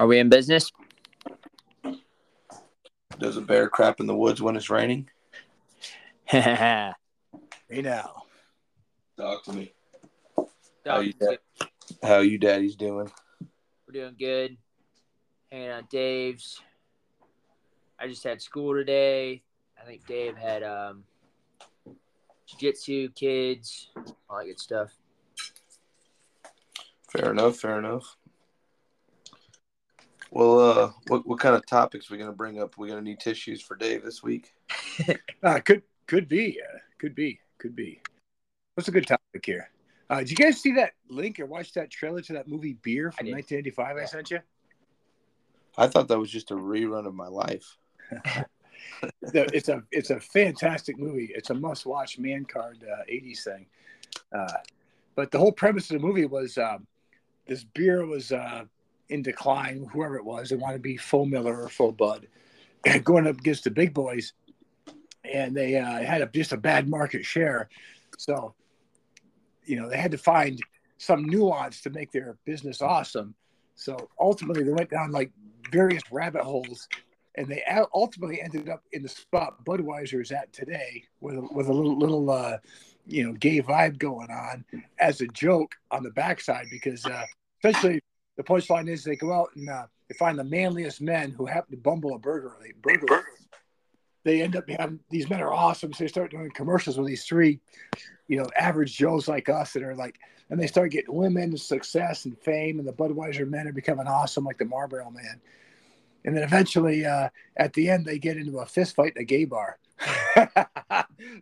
Are we in business? Does a bear crap in the woods when it's raining? Hey now. Talk to me. How you daddies doing? We're doing good. Hanging out Dave's. I just had school today. I think Dave had jiu-jitsu, kids, all that good stuff. Fair enough, fair enough. Well, what kind of topics are we going to bring up? We're going to need tissues for Dave this week. Could be. What's a good topic here? Did you guys see that link or watch that trailer to that movie Beer from 1985 I sent you? I thought that was just a rerun of my life. It's a fantastic movie. It's a must-watch man card 80s thing. But the whole premise of the movie was this beer was in decline, whoever it was. They wanted to be full Miller or full Bud. Going up against the big boys, and they had just a bad market share. So, you know, they had to find some nuance to make their business awesome. So ultimately, they went down like various rabbit holes, and they ultimately ended up in the spot Budweiser is at today, with a little you know, gay vibe going on as a joke on the backside, because essentially the punchline is they go out and they find the manliest men who happen to bumble a burger. They end up having these men are awesome, so they start doing commercials with these three, you know, average Joes like us that are like, and they start getting women and success and fame, and the Budweiser men are becoming awesome like the Marlboro man. And then eventually, at the end, they get into a fist fight in a gay bar.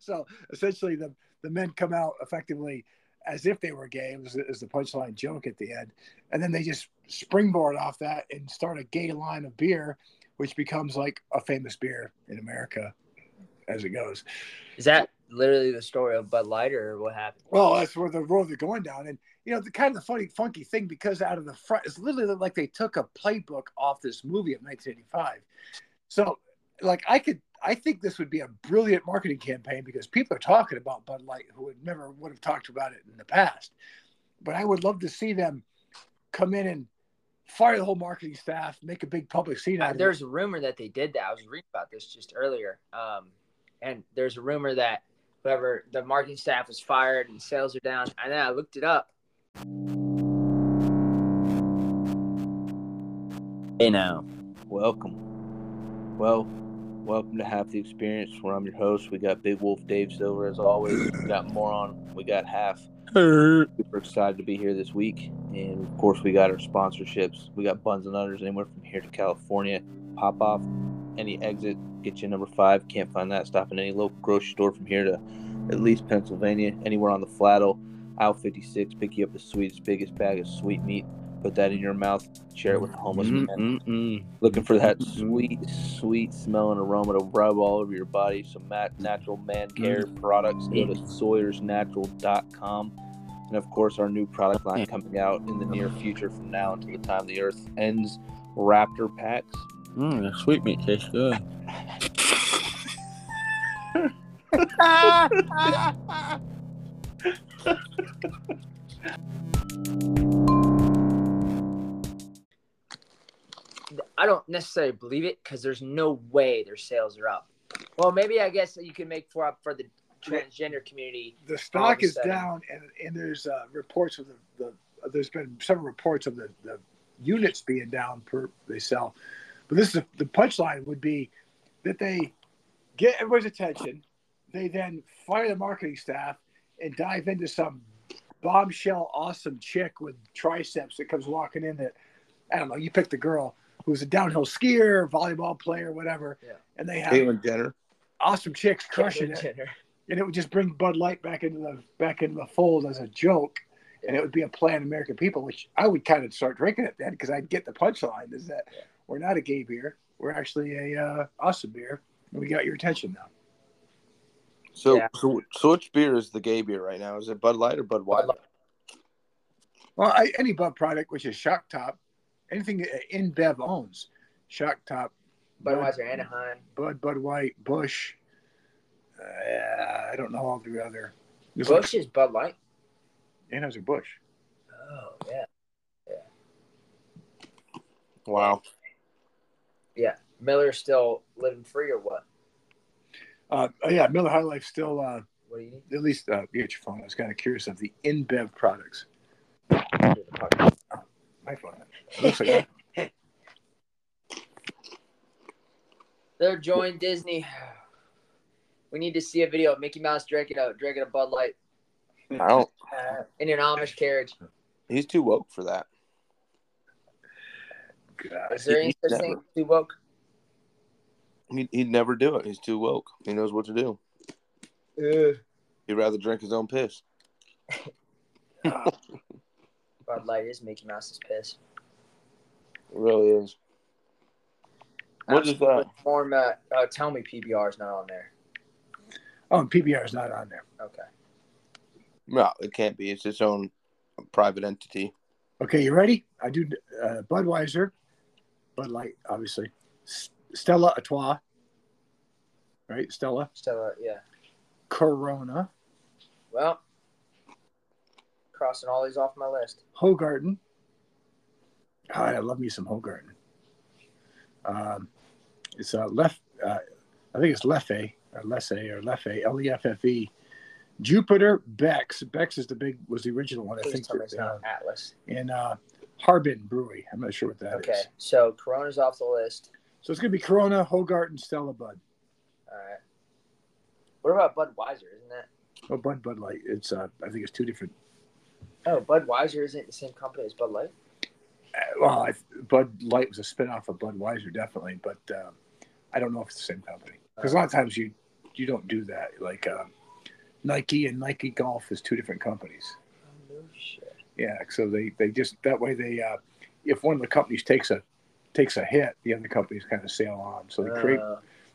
So essentially, the men come out effectively as if they were gay. It was the punchline joke at the end. And then they just springboard off that and start a gay line of beer, which becomes like a famous beer in America as it goes. Is that literally the story of Bud Light, or what happened? Well, that's where the road they're going down. And, you know, the kind of the funny, funky thing, because out of the front, it's literally like they took a playbook off this movie of 1985. So, like, I think this would be a brilliant marketing campaign, because people are talking about Bud Light who would have talked about it in the past. But I would love to see them come in and fire the whole marketing staff, make a big public scene out of it. There's a rumor that they did that. I was reading about this just earlier. And there's a rumor that whoever the marketing staff was fired and sales are down. And then I looked it up. Hey now, welcome to Half the Experience, where I'm your host. We got Big Wolf Dave Silver as always. We got Moron. We got Half. Super excited to be here this week, and of course we got our sponsorships. We got Buns and Udders anywhere from here to California. Pop off any exit, get you number 5. Can't find that, stop in any local grocery store from here to at least Pennsylvania. Anywhere on the Flatel, aisle 56, pick you up the sweetest, biggest bag of sweet meat. Put that in your mouth, share it with a homeless man. Looking for that sweet smelling aroma to rub all over your body. Some natural man care products. Go to SawyersNatural.com. And of course, our new product line coming out in the near future from now until the time the earth ends. Raptor packs. The sweet meat tastes good. I don't necessarily believe it, because there's no way their sales are up. Well, maybe I guess you can make up for the transgender community. The stock is down, and there's reports of there's been several reports of the units being down per they sell. But this is the punchline would be that they get everybody's attention. They then fire the marketing staff and dive into some bombshell awesome chick with triceps that comes walking in that, I don't know, you pick the girl, who's a downhill skier, volleyball player, whatever. Yeah. And they have Caitlin Jenner. Awesome chicks crushing it. Jenner. And it would just bring Bud Light back into the fold as a joke. And it would be a play on American people, which I would kind of start drinking it then, because I'd get the punchline is that we're not a gay beer. We're actually a awesome beer. And we got your attention now. So which beer is the gay beer right now? Is it Bud Light or Bud White? Well, any Bud product, which is Shock Top. Anything that InBev owns, Shock Top, Budweiser, Anaheim, Bud White, Bush. I don't know all the other. Bush is Bud Light. Anheuser Bush. Oh yeah. Wow. Yeah. Miller's still living free or what? Yeah, Miller High Life still, what do you need? At least get your phone. I was kind of curious of the InBev products. My phone. It looks like that. They're joined Disney. We need to see a video of Mickey Mouse drinking a Bud Light. I don't. In an Amish carriage. He's too woke for that. God, is there any such thing as too woke? He'd never do it. He's too woke. He knows what to do. He'd rather drink his own piss. Bud Light is Mickey Mouse's piss. It really is. What is that? Tell me PBR is not on there. Oh, PBR is not on there. Okay. No, it can't be. It's its own private entity. Okay, you ready? I do Budweiser, Bud Light, obviously. Stella Artois, right? Stella, yeah. Corona. Well, crossing all these off my list. Hoegaarden. God, I love me some Hoegaarden. It's Leffe. I think it's Leffe or Leffe. Leffe. Jupiter, Beck's. Beck's is was the original one. Please I think it's Atlas. And Harbin Brewery. I'm not sure what that is. Okay, so Corona's off the list. So it's going to be Corona, Hoegaarden, Stella Bud. All right. What about Budweiser? Isn't that? Oh, Bud Light. It's I think it's two different. Oh, Budweiser isn't the same company as Bud Light. Bud Light was a spinoff of Budweiser, definitely, but I don't know if it's the same company because a lot of times you don't do that. Like Nike and Nike Golf is two different companies. Oh, no shit. Yeah, so they just that way they if one of the companies takes a hit, the other companies kind of sail on. So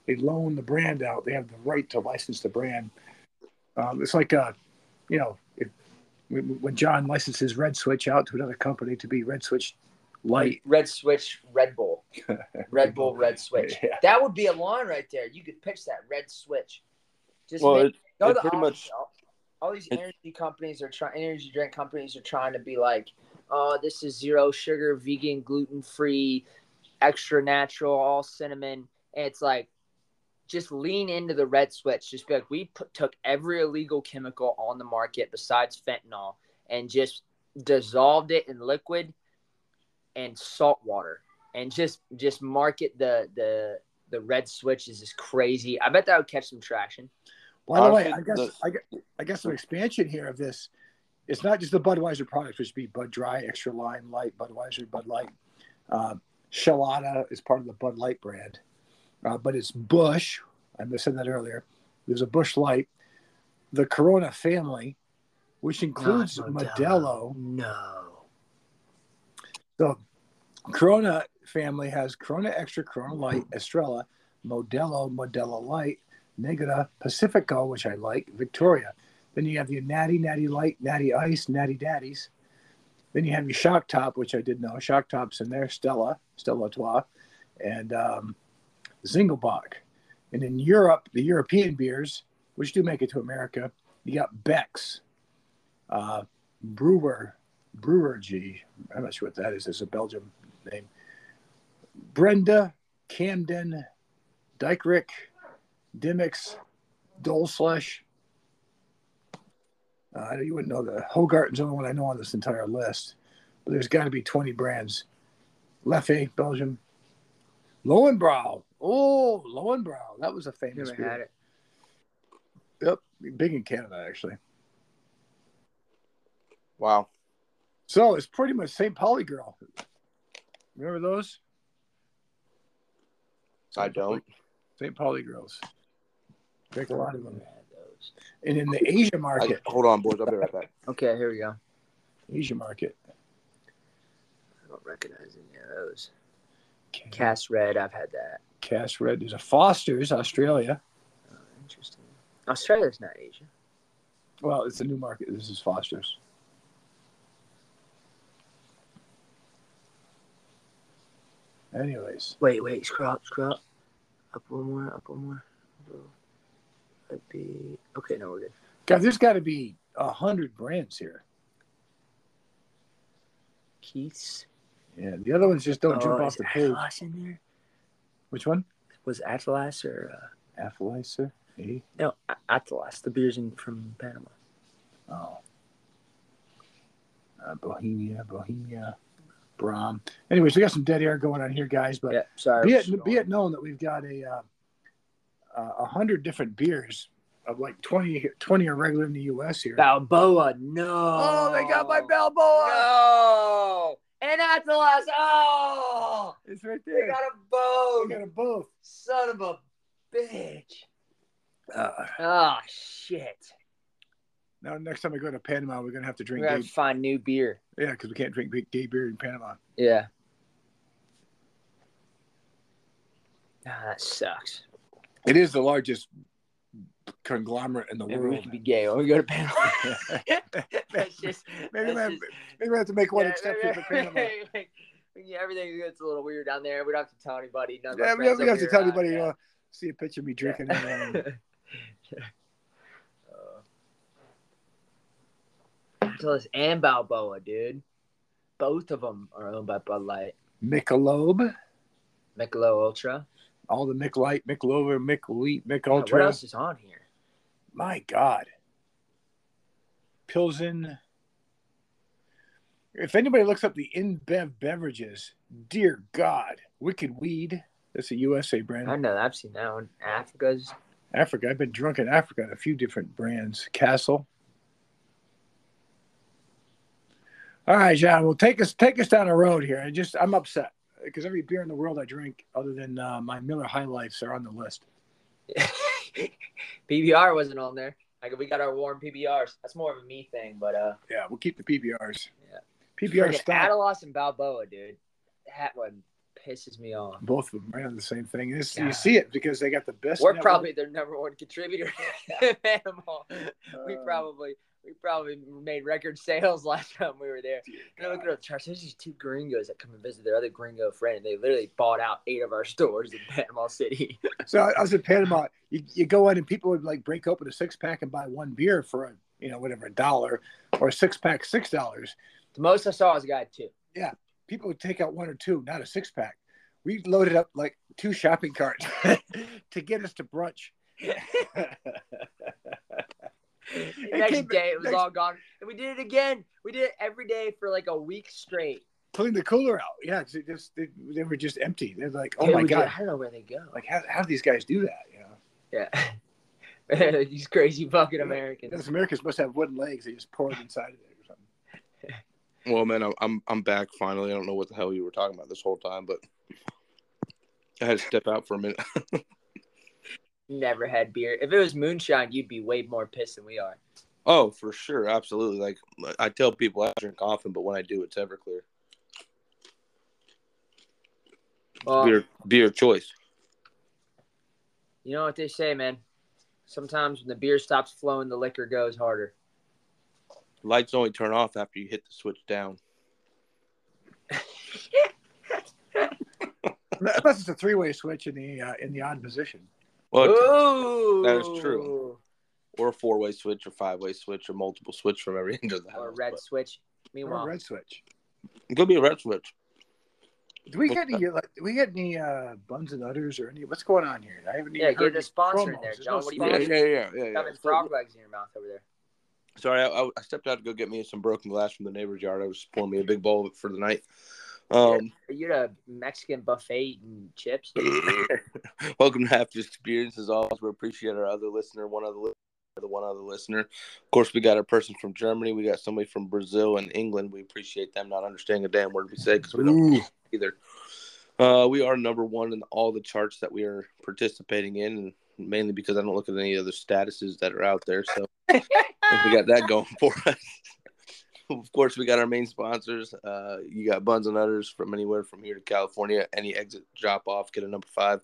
they loan the brand out. They have the right to license the brand. It's like, when John licenses Red Switch out to another company to be Red Switch Light. Red Switch, Red Bull. Red Bull, Red Switch. Yeah. That would be a line right there. You could pitch that, Red Switch. All these energy companies are energy drink companies are trying to be like, oh, this is zero sugar, vegan, gluten-free, extra natural, all cinnamon. And it's like, just lean into the Red Switch. Just be like, we took every illegal chemical on the market besides fentanyl and just dissolved it in liquid and salt water. And just market the Red Switch is just crazy. I bet that would catch some traction. By the way, I guess an expansion here of this, it's not just the Budweiser products, which would be Bud Dry, Extra Lime Light, Budweiser, Bud Light. Chelada is part of the Bud Light brand. But it's Bush. I said that earlier. There's a Bush Light. The Corona family, which includes Modelo. No. So Corona family has Corona Extra, Corona Light, Estrella, Modelo, Modelo Light, Negra, Pacifico, which I like, Victoria. Then you have your Natty Light, Natty Ice, Natty Daddies. Then you have your Shock Top, which I did know. Shock Top's in there, Stella Artois, and Zingelbach. And in Europe, the European beers, which do make it to America, you got Beck's, Brewergy. I'm not sure what that is. It's a Belgian name. Brenda, Camden, Dykerick, Dimmicks, Dolslush. You wouldn't know that. Hoegaarden's the only one I know on this entire list. But there's got to be 20 brands. Leffe, Belgium. Lowenbrau. Oh, Lowenbrau. That was a famous beer. Never had it. Yep. Big in Canada, actually. Wow. So it's pretty much St. Pauli Girl. Remember those? I don't. St. Pauli Girls. Drink a lot of them. And in the Asia market. Hold on, boys. I'll be right back. Okay, here we go. Asia market. I don't recognize any of those. Cast Red, I've had that. Cast Red. There's a Foster's, Australia. Oh, interesting. Australia's not Asia. Well, it's a new market. This is Foster's. Anyways. Wait. Scroll up. Up one more. That'd be... Okay, no, we're good. God, there's got to be 100 brands here. Keith's. Yeah, the other ones just don't jump off the page. Atlas in there? Which one? Was Atlas or... Atlas, or eh? No, Atlas, the beers in from Panama. Oh. Bohemia, Brahm. Anyways, we got some dead air going on here, guys. But yeah, sorry, be it known that we've got a 100 different beers of like 20 are regular in the U.S. here. Balboa, no. Oh, they got my Balboa. No. And Atlas, oh. It's right there. They got a both. They got a both. Son of a bitch. Oh, shit. Now, next time we go to Panama, we're going to have to drink. We're going to have to find new beer. Yeah, because we can't drink gay beer in Panama. Yeah. Ah, that sucks. It is the largest conglomerate in the world. We could be gay or we go to Panama. Maybe we have to make one exception for Panama. Yeah, everything gets a little weird down there. We don't have to tell anybody. Yeah, we don't have to tell anybody. Yeah. See a picture of me drinking. Yeah. Atlas and Balboa, dude. Both of them are owned by Bud Light. Michelob Ultra. All the Michelob, Michelob, Michelob, Michelob Ultra. What else is on here? My God. Pilsen. If anybody looks up the InBev beverages, dear God, Wicked Weed. That's a USA brand. I know. I've seen that one. Africa. I've been drunk in Africa on a few different brands. Castle. All right, John. Well, take us down the road here. I'm upset because every beer in the world I drink, other than my Miller High Lifes, are on the list. PBR wasn't on there. Like we got our warm PBRs. That's more of a me thing, but yeah, we'll keep the PBRs. Yeah, PBR style. Atlas and Balboa, dude. That one pisses me off. Both of them right on the same thing. You see it because they got the best. We're probably their number one contributor. We probably made record sales last time we were there. And I look at the charts. There's these two gringos that come and visit their other gringo friend, and they literally bought out 8 of our stores in Panama City. So I was in Panama. You go in, and people would like break open a 6-pack and buy one beer for a $1, or a 6-pack $6. The most I saw was a guy 2. Yeah, people would take out 1 or 2, not a 6-pack. We loaded up like 2 shopping carts to get us to brunch. The next day, it was all gone. And we did it again. We did it every day for like a week straight. Pulling the cooler out. Yeah, because they were just empty. They're like, oh, my God. I don't know where they go. Like, how do these guys do that? Yeah. These crazy fucking Americans. Those Americans must have wooden legs. They just pour it inside of it or something. Well, man, I'm back finally. I don't know what the hell you were talking about this whole time, but I had to step out for a minute. Never had beer. If it was moonshine, you'd be way more pissed than we are. Oh, for sure. Absolutely. Like, I tell people I drink often, but when I do, it's Everclear. Well, beer choice. You know what they say, man? Sometimes when the beer stops flowing, the liquor goes harder. Lights only turn off after you hit the switch down. Unless it's a three-way switch in the odd position. Well, that is true. Or a 4-way switch, or 5-way switch, or multiple switch from every end of the house. Or a red switch. Meanwhile, or a red switch. It could be a red switch. Do we get any? Buns and udders or any? What's going on here? I haven't even heard the sponsor in there, John. What do you mean? Yeah. Having frog legs in your mouth over there. Sorry, I stepped out to go get me some broken glass from the neighbor's yard. I was pouring me a big bowl for the night. You're a Mexican buffet eating chips. Welcome to Half Just Experience. As always, we appreciate our other listener, one other listener. Of course, we got a person from Germany. We got somebody from Brazil and England. We appreciate them not understanding a damn word we say because we don't either. We are number one in all the charts that we are participating in, and mainly because I don't look at any other statuses that are out there. So we got that going for us. Of course, we got our main sponsors. You got Buns and Udders from anywhere from here to California. Any exit drop-off, get a number 5.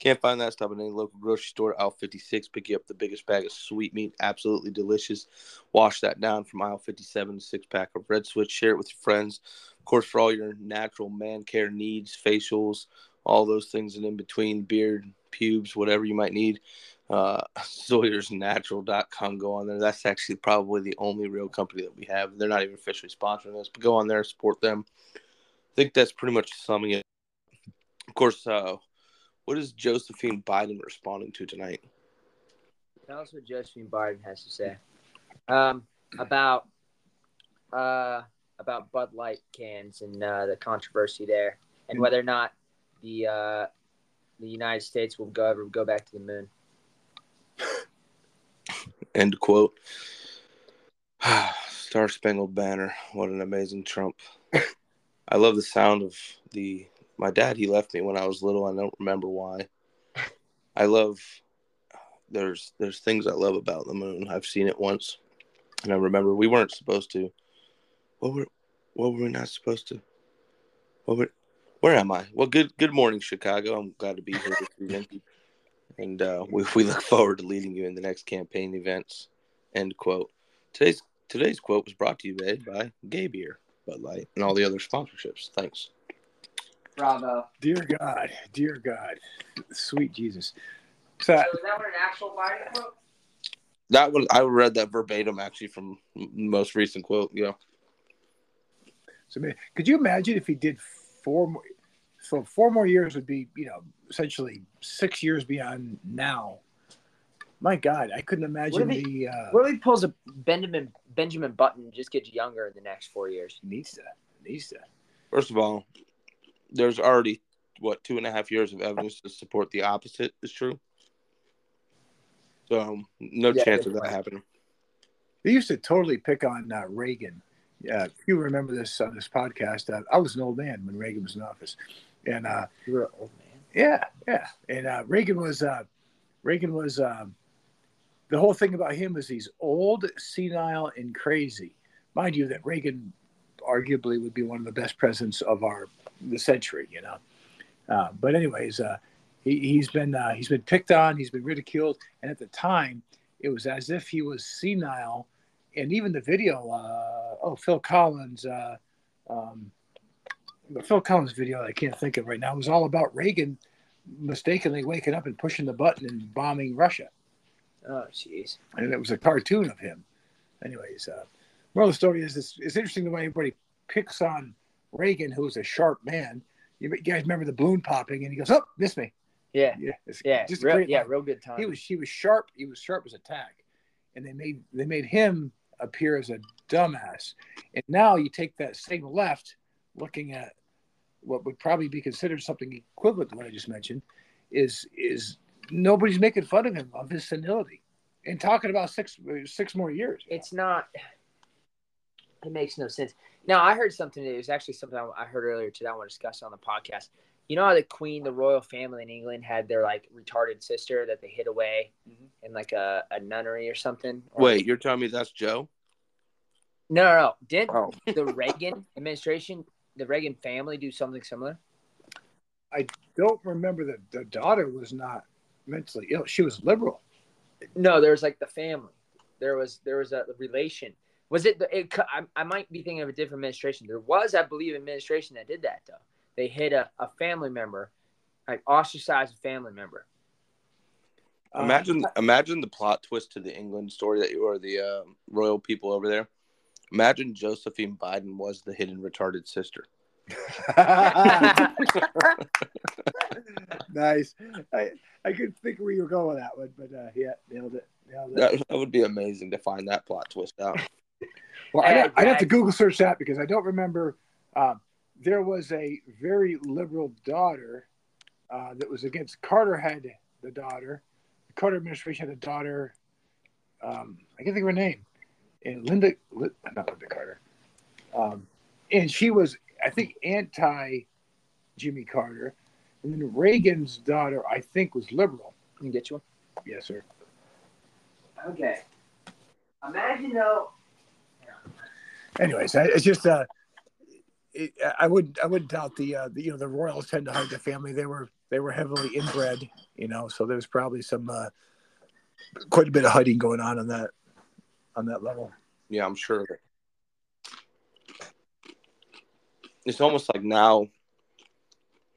Can't find that stuff at any local grocery store. Aisle 56, pick you up the biggest bag of sweet meat. Absolutely delicious. Wash that down from aisle 57, 6-pack of Red Switch. Share it with your friends. Of course, for all your natural man care needs, facials, all those things, and in between, beard, pubes, whatever you might need. SawyersNatural.com. Go on there. That's actually probably the only real company that we have. They're not even officially sponsoring us, but go on there, support them. think that's pretty much summing it. Of course, what is Josephine Biden responding to tonight? Tell us what Josephine Biden has to say about Bud Light cans and the controversy there, and whether or not the United States will ever go back to the moon. End quote. Star Spangled Banner. What an amazing Trump. I love the sound of my dad, he left me when I was little. I don't remember why. I love, there's things I love about the moon. I've seen it once. And I remember we weren't supposed to. What were we not supposed to? Where am I? Well, good morning, Chicago. I'm glad to be here this evening. And we look forward to leading you in the next campaign events. End quote. Today's quote was brought to you today by Gay Beer, Bud Light, and all the other sponsorships. Thanks. Bravo. Dear God. Sweet Jesus. So is that an actual Biden quote? That one, I read that verbatim actually from the most recent quote. Yeah. So, man, could you imagine if he did four more years would be, essentially 6 years beyond now. My God, I couldn't imagine what if he pulls a Benjamin Button and just gets younger in the next 4 years? He needs to. First of all, there's already, 2.5 years of evidence to support the opposite is true. So, no chance of that happening. They used to totally pick on Reagan. If you remember this on this podcast, I was an old man when Reagan was in office. And you were an old man? Yeah. And Reagan was the whole thing about him is he's old, senile, and crazy. Mind you, that Reagan arguably would be one of the best presidents of the century, But anyways, he's been picked on, he's been ridiculed, and at the time, it was as if he was senile. And even the video, Phil Collins' video that I can't think of right now was all about Reagan mistakenly waking up and pushing the button and bombing Russia. Oh, jeez. And it was a cartoon of him. Anyways, moral of the story is it's interesting the way everybody picks on Reagan, who was a sharp man. You guys remember the balloon popping, and he goes, "Oh, missed me." Yeah. Just real good time. He was sharp. He was sharp as a tack, and they made him appear as a dumbass. And now you take that same left, looking at what would probably be considered something equivalent to what I just mentioned, is nobody's making fun of him of his senility, and talking about six more years. It's not. It makes no sense. Now, I heard something. It was actually something I heard earlier today. I want to discuss on the podcast. You know how the royal family in England had their retarded sister that they hid away in a nunnery or something? Wait, you're telling me that's Joe? No. Didn't the Reagan administration, the Reagan family do something similar? I don't remember that the daughter was not mentally ill. She was liberal. No, there was the family. There was a relation. Was it? I might be thinking of a different administration. There was, I believe, administration that did that, though. They hit a family member, ostracized a family member. Imagine the plot twist to the England story that you are the royal people over there. Imagine Josephine Biden was the hidden retarded sister. Nice. I couldn't think where you were going with that one, but nailed it. That would be amazing to find that plot twist out. Well, I'd have to Google search that because I don't remember. There was a very liberal daughter that was against. Carter had the daughter. The Carter administration had a daughter. I can't think of her name. And not Linda Carter. And she was, I think, anti-Jimmy Carter. And then Reagan's daughter, I think, was liberal. Can you get you one? Yes, sir. Okay. Imagine though. Anyways, it's just I wouldn't doubt the royals tend to hide the family. They were heavily inbred, so there was probably some quite a bit of hiding going on that level. Yeah, I'm sure. It's almost like now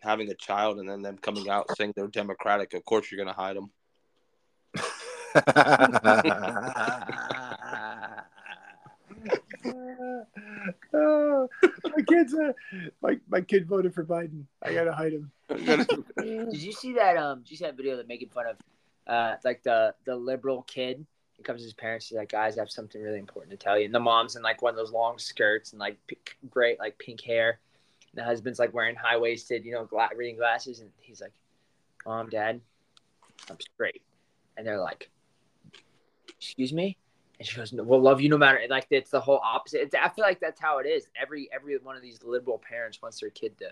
having a child and then them coming out saying they're Democratic. Of course, you're going to hide them. My kid voted for Biden. I gotta hide him. Did you see that? Did you see that video that making fun of, like the liberal kid? He comes to his parents. He's like, guys, I have something really important to tell you. And the mom's in like one of those long skirts and like great like pink hair. And the husband's like wearing high waisted, you know, reading glasses. And he's like, Mom, Dad, I'm straight. And they're like, excuse me. And she goes, no, we'll love you no matter. And like it's the whole opposite. I feel like that's how it is. Every one of these liberal parents wants their kid to.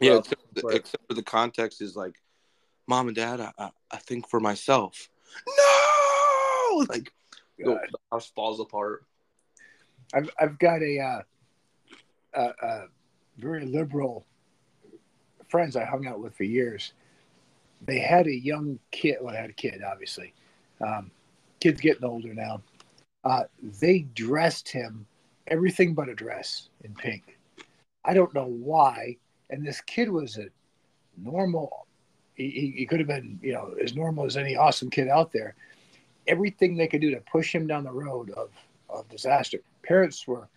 Yeah, except for the context is like, Mom and Dad, I think for myself. No, like the house falls apart. I've got a very liberal friends I hung out with for years. They had a young kid. Well, I had a kid, obviously. Kid's getting older now. They dressed him everything but a dress in pink. I don't know why. And this kid was a normal. He could have been, you know, as normal as any awesome kid out there. Everything they could do to push him down the road of disaster. Parents were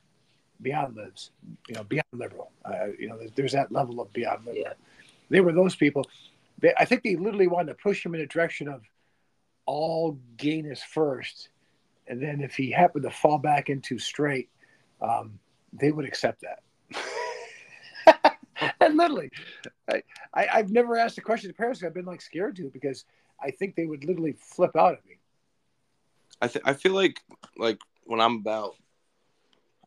beyond libs, you know, beyond liberal. You know, there's that level of beyond liberal. Yeah. They were those people. I think they literally wanted to push him in a direction of all gayness first, and then if he happened to fall back into straight, they would accept that. And literally, I've never asked a question to parents. I've been like scared to because I think they would literally flip out at me. I feel like when I'm about,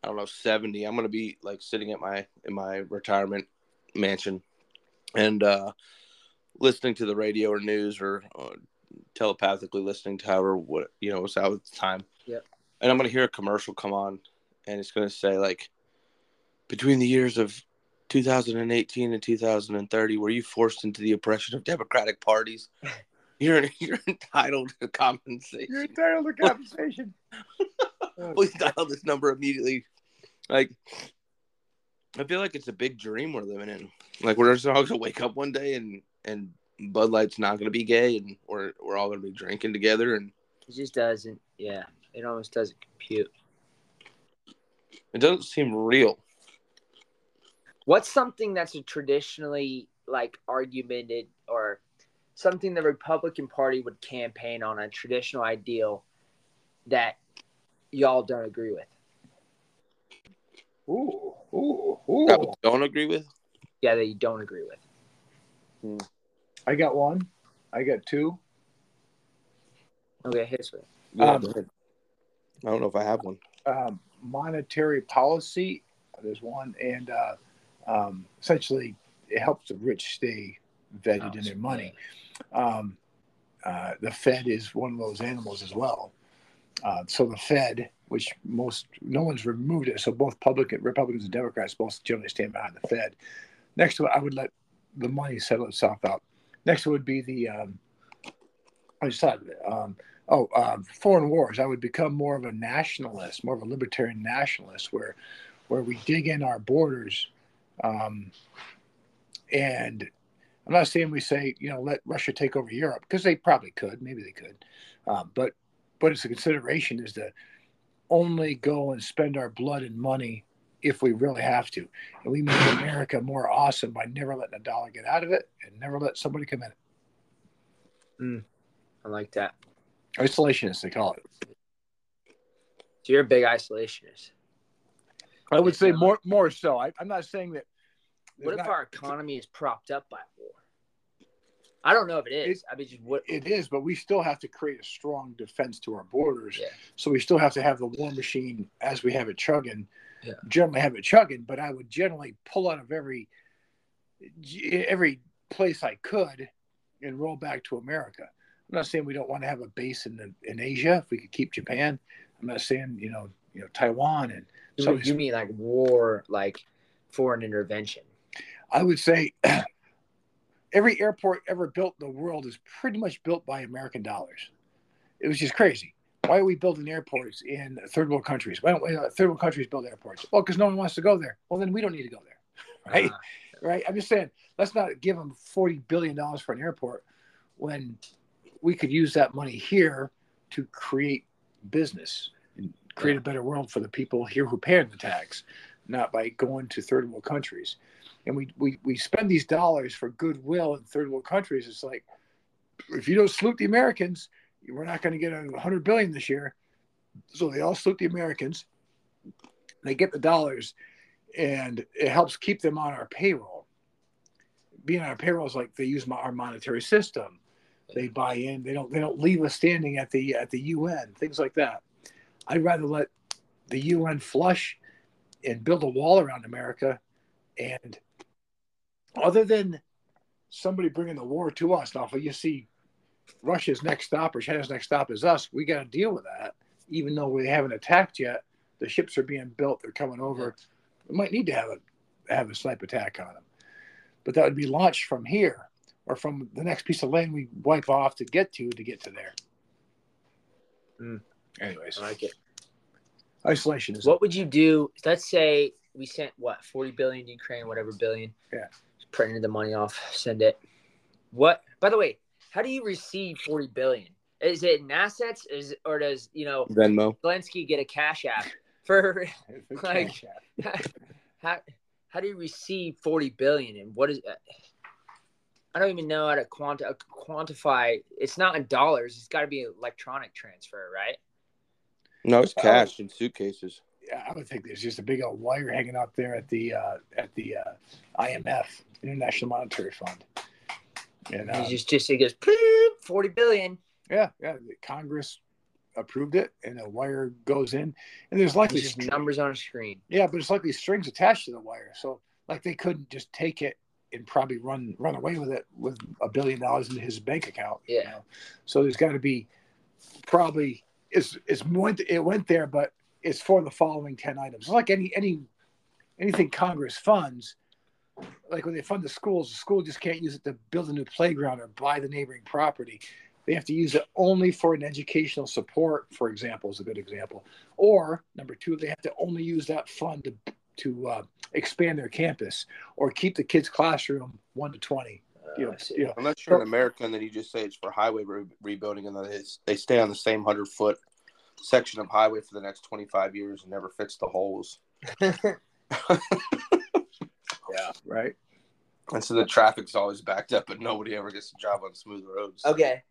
I don't know, 70, I'm gonna be like sitting at my retirement mansion and listening to the radio or news or telepathically listening to however what you know was out at the time. Yeah. And I'm gonna hear a commercial come on and it's gonna say like between the years of 2018 and 2030 were you forced into the oppression of democratic parties. You're entitled to compensation. You're entitled to compensation. Please dial this number immediately. Like I feel like it's a big dream we're living in. Like we're just all gonna wake up one day and Bud Light's not going to be gay, and we're all going to be drinking together, and it just doesn't. Yeah, it almost doesn't compute. It doesn't seem real. What's something that's a traditionally like argumented or something the Republican Party would campaign on, a traditional ideal that y'all don't agree with? Ooh. That we don't agree with? Yeah, that you don't agree with. Hmm. I got one. I got two. Okay, here's one. Yeah, I don't know if I have one. Monetary policy. There's one, and essentially, it helps the rich stay vetted in their money. The Fed is one of those animals as well. So the Fed, which no one's removed it. So both Republicans and Democrats both generally stand behind the Fed. Next to it, I would let the money settle itself out. Next would be the foreign wars. I would become more of a nationalist, more of a libertarian nationalist, where we dig in our borders. And I'm not saying we say, you know, let Russia take over Europe, because they probably could, maybe they could. But it's a consideration is to only go and spend our blood and money if we really have to. And we make America more awesome by never letting a dollar get out of it and never let somebody come in it. I like that. Isolationists, they call it. So you're a big isolationist. I would say more so. I'm not saying that. What if our economy is propped up by war? I don't know if it is. It is, but we still have to create a strong defense to our borders. Yeah. So we still have to have the war machine as we have it chugging. Yeah. Generally have it chugging, but I would generally pull out of every place I could and roll back to America. I'm not saying we don't want to have a base in Asia if we could keep Japan. I'm not saying you know Taiwan and. So you mean like war, like foreign intervention? I would say every airport ever built in the world is pretty much built by American dollars. It was just crazy. Why are we building airports in third world countries? Why don't we third world countries build airports? Well, because no one wants to go there. Well, then we don't need to go there, right? Right? I'm just saying, let's not give them $40 billion for an airport when we could use that money here to create business and create a better world for the people here who pay the tax. not by going to third world countries. And we spend these dollars for goodwill in third world countries. It's like, if you don't salute the Americans, we're not going to get $100 billion this year. So they all salute the Americans. They get the dollars, and it helps keep them on our payroll. Being on our payroll is like they use our monetary system. They buy in. They don't leave us standing at the UN. Things like that. I'd rather let the UN flush and build a wall around America. And other than somebody bringing the war to us, now you see Russia's next stop or China's next stop is us. We got to deal with that. Even though we haven't attacked yet, the ships are being built. They're coming over. We might need to have a sniper attack on them. But that would be launched from here or from the next piece of land we wipe off to get to there. Mm. Anyways. I like it. Isolation is... What would you do? Let's say we sent, what, 40 billion to Ukraine, whatever billion. Yeah. Just printed the money off, send it. What? By the way, how do you receive 40 billion? Is it in assets? Or does, Venmo? Zelensky get a cash app for like how do you receive 40 billion and what is that? I don't even know how to quantify. It's not in dollars. It's got to be an electronic transfer, right? No, it's cash in suitcases. Yeah, I would think there's just a big old wire hanging up there at the IMF, International Monetary Fund. And it goes 40 billion. Yeah. Congress approved it, and a wire goes in, and there's likely just numbers on a screen. Yeah, but it's likely strings attached to the wire, so like they couldn't just take it and probably run away with it with $1 billion in his bank account. Yeah. So there's got to be probably it went there, but it's for the following 10 items. It's like anything Congress funds. Like when they fund the schools, the school just can't use it to build a new playground or buy the neighboring property. They have to use it only for an educational support, for example, is a good example. Or, number two, they have to only use that fund to expand their campus or keep the kids' classroom 1 to 20. Unless you're an American, then you just say it's for highway rebuilding, and then they stay on the same 100-foot section of highway for the next 25 years and never fix the holes. Yeah, right. And so the traffic's always backed up, but nobody ever gets a job on smooth roads. Okay,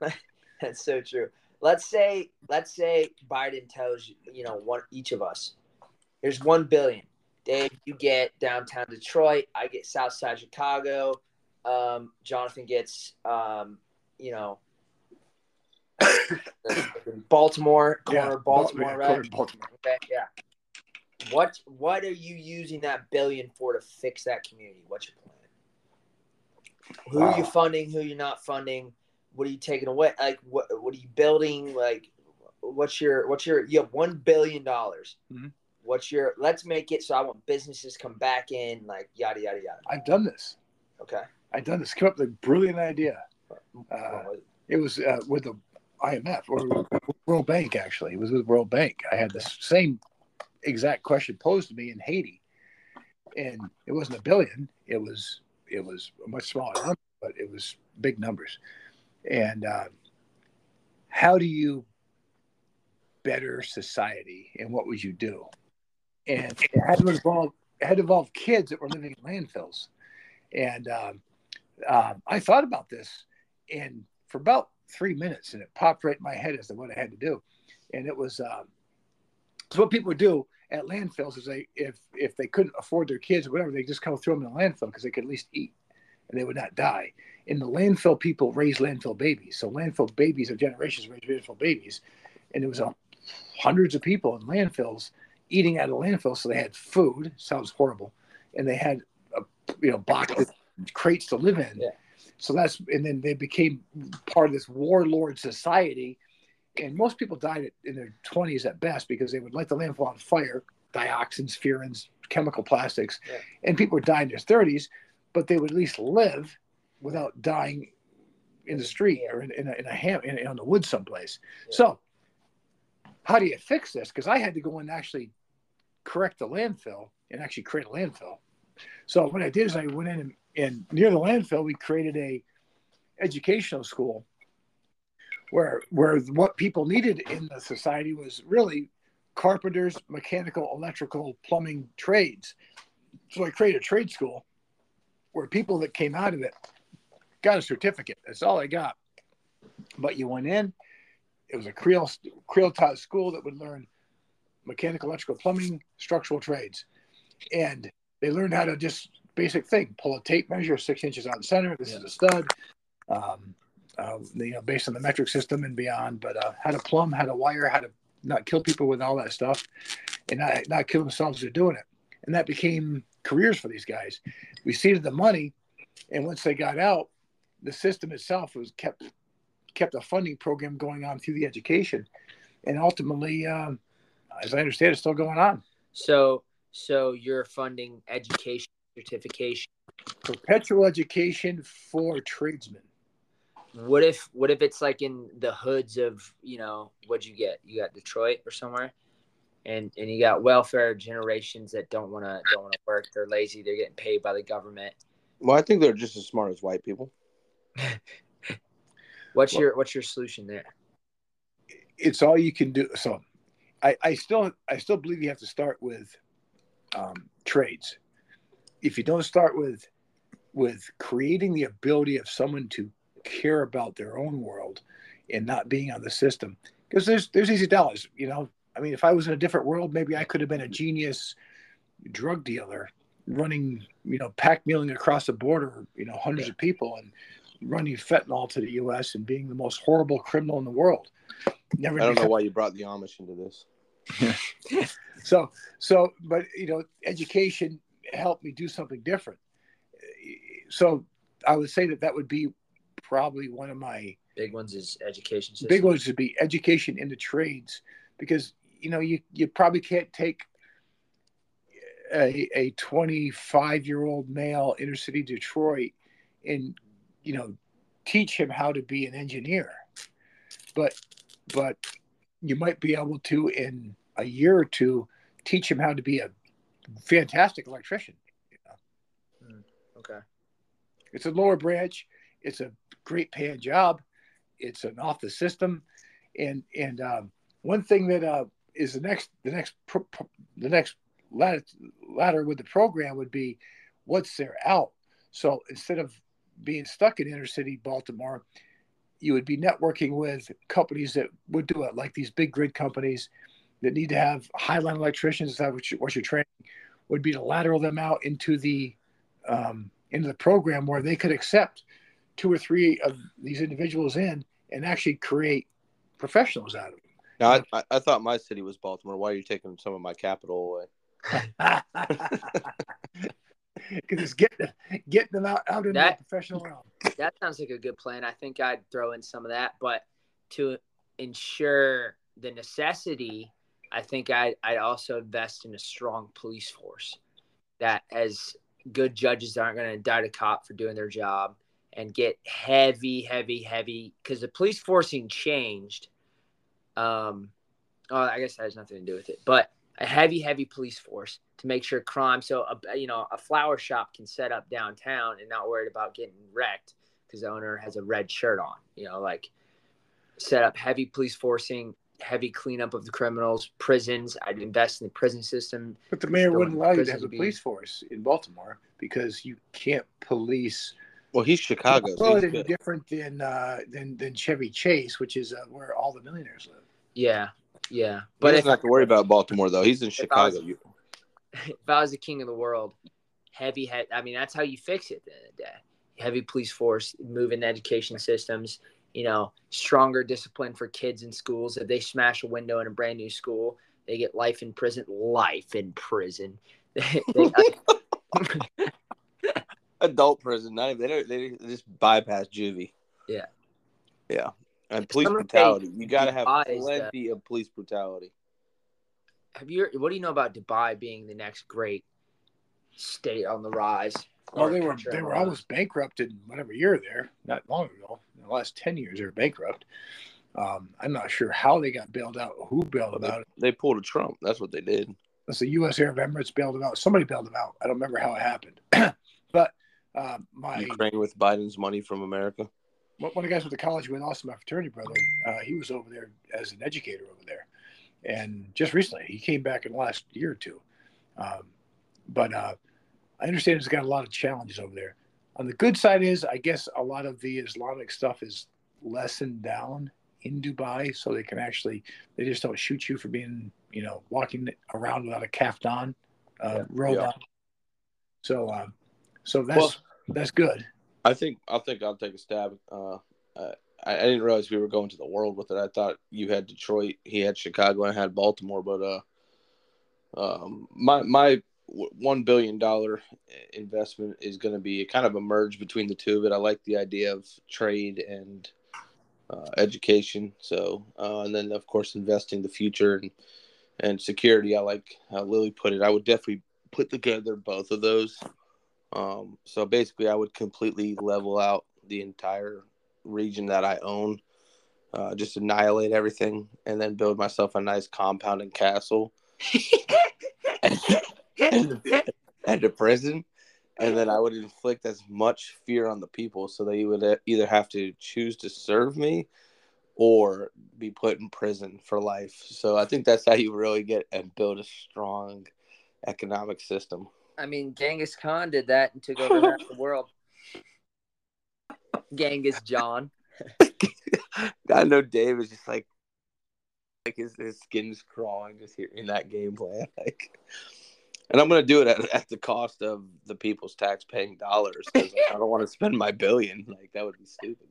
that's so true. Let's say Biden tells you, one each of us, here's $1 billion. Dave, you get downtown Detroit. I get Southside Chicago. Jonathan gets, Baltimore, corner Baltimore, right? Okay, yeah. What are you using that $1 billion for to fix that community? What's your plan? Who are you funding? Who you're not funding? What are you taking away? Like what are you building? Like what's your you have $1 billion. Mm-hmm. Let's make it so I want businesses come back in, like yada yada yada. I've done this. Okay. I've done this. Came up with a brilliant idea. It was with the IMF or World Bank actually. It was with World Bank. I had the same exact question posed to me in Haiti, and it wasn't $1 billion. It was a much smaller number, but it was big numbers. And how do you better society? And what would you do? And it had to involve kids that were living in landfills. And I thought about this, and for about 3 minutes, and it popped right in my head as to what I had to do. And it was. So what people would do at landfills is if they couldn't afford their kids or whatever, they just come throw them in the landfill because they could at least eat and they would not die. And the landfill people raise landfill babies. So landfill babies of generations raise landfill babies. And there was hundreds of people in landfills eating out of landfill. So they had food. Sounds horrible. And they had boxes, crates to live in. Yeah. So then they became part of this warlord society. And most people died in their 20s at best because they would light the landfill on fire, dioxins, furans, chemical plastics. Yeah. And people would die in their 30s, but they would at least live without dying in the street or in a on the wood someplace. Yeah. So how do you fix this? Because I had to go and actually correct the landfill and actually create a landfill. So what I did is I went in and near the landfill, we created a educational school. Where what people needed in the society was really carpenters, mechanical, electrical, plumbing trades. So I created a trade school where people that came out of it got a certificate. That's all I got. But you went in. It was a Creole taught school that would learn mechanical, electrical, plumbing, structural trades. And they learned how to just basic thing, pull a tape measure 6 inches out in center. This is a stud, based on the metric system and beyond, but how to plumb, how to wire, how to not kill people with all that stuff and not kill themselves for doing it. And that became careers for these guys. We seeded the money. And once they got out, the system itself was kept a funding program going on through the education. And ultimately, as I understand, it's still going on. So you're funding education, certification, perpetual education for tradesmen. What if it's like in the hoods of, what'd you get? You got Detroit or somewhere, and you got welfare generations that don't wanna work. They're lazy. They're getting paid by the government. Well, I think they're just as smart as white people. What's your solution there? It's all you can do. So I still believe you have to start with trades. If you don't start with creating the ability of someone to care about their own world and not being on the system, because there's easy dollars. If I was in a different world, maybe I could have been a genius drug dealer running, pack mealing across the border, hundreds of people and running fentanyl to the U.S. and being the most horrible criminal in the world. I don't know why you brought the Amish into this. But education helped me do something different. So I would say that would be probably one of my big ones is education system. Big ones would be education in the trades, because, you probably can't take a 25-year-old male inner city Detroit and, teach him how to be an engineer. But you might be able to, in a year or two, teach him how to be a fantastic electrician. Okay. It's a lower branch. It's a great paying job. It's an off the system. And one thing that is the next ladder with the program would be what's there out. So instead of being stuck in inner city Baltimore, you would be networking with companies that would do it, like these big grid companies that need to have highline electricians. That what your training would be to lateral them out into the program where they could accept 2 or 3 of these individuals in and actually create professionals out of them. Now, I thought my city was Baltimore. Why are you taking some of my capital away? Because it's getting them out in the professional realm. That sounds like a good plan. I think I'd throw in some of that, but to ensure the necessity, I think I'd also invest in a strong police force. That as good judges aren't going to indict a cop for doing their job and get heavy, because the police forcing changed. I guess that has nothing to do with it, but a heavy police force to make sure crime. So, a flower shop can set up downtown and not worried about getting wrecked because the owner has a red shirt on, set up heavy police forcing, heavy cleanup of the criminals, prisons. I'd invest in the prison system. But the mayor wouldn't allow you to have a police force in Baltimore because you can't police. Well, he's Chicago. Well, it's different than Chevy Chase, which is where all the millionaires live. Yeah. Yeah, but he doesn't have to worry about Baltimore though. He's in Chicago. If I was the king of the world, that's how you fix it. At the end of the day, heavy police force, moving education systems. Stronger discipline for kids in schools. If they smash a window in a brand new school, they get life in prison. Adult prison. Not even they just bypass juvie. Yeah. Yeah. And police brutality. You got to have plenty of police brutality. What do you know about Dubai being the next great state on the rise? Well, they were almost bankrupt in whatever year there, not long ago. In the last 10 years, they were bankrupt. I'm not sure how they got bailed out, who bailed them out. They pulled a Trump. That's what they did. That's the U.S. Arab Emirates bailed them out. Somebody bailed them out. I don't remember how it happened. But Ukraine with Biden's money from America. One of the guys went to college with, also my fraternity brother, he was over there as an educator over there. and just recently he came back in the last year or two. But I understand it's got a lot of challenges over there. On the good side is, I guess a lot of the Islamic stuff is lessened down in Dubai, so they can actually, they just don't shoot you for being, you know, walking around without a kaftan, robe on. So, so that's good. I think I'll take a stab. I didn't realize we were going to the world with it. I thought you had Detroit, he had Chicago, and I had Baltimore. But my $1 billion investment is going to be kind of a merge between the two. But I like the idea of trade and education. So and then of course investing the future and security. I like how Lily put it. I would definitely put together both of those. So basically, I would completely level out the entire region that I own, just annihilate everything, and then build myself a nice compound in Castle and a prison, and then I would inflict as much fear on the people so they would either have to choose to serve me or be put in prison for life. So I think that's how you really get and build a strong economic system. I mean, Genghis Khan did that and took over half the world. Genghis John. I know Dave is just like his skin's crawling just hearing that game plan. Like, and I'm going to do it at the cost of the people's tax-paying dollars because I don't want to spend my $1 billion. Like, that would be stupid.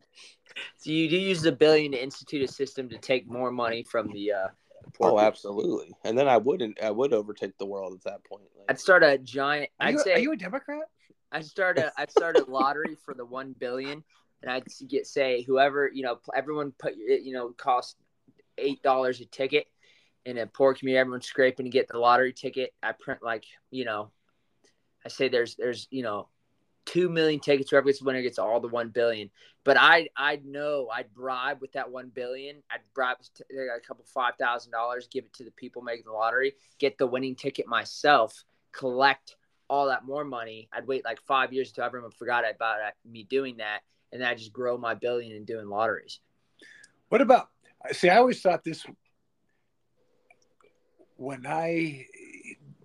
So you do use the $1 billion to institute a system to take more money from the poor people. Absolutely. And then I would overtake the world at that point. Like, I'd start a giant. Are you a Democrat? I'd start a lottery for the $1 billion. And I'd say whoever, you know, everyone put, you know, cost $8 a ticket in a poor community. Everyone's scraping to get the lottery ticket. I print like, you know, I say there's you know, 2 million tickets. Whoever gets the winner gets all the $1 billion. But I'd bribe with that $1 billion. I'd bribe a couple $5,000, give it to the people making the lottery, get the winning ticket myself, collect all that more money. I'd wait like 5 years until everyone forgot about me doing that. And then I just grow my $1 billion in doing lotteries. What about, see, I always thought this, when I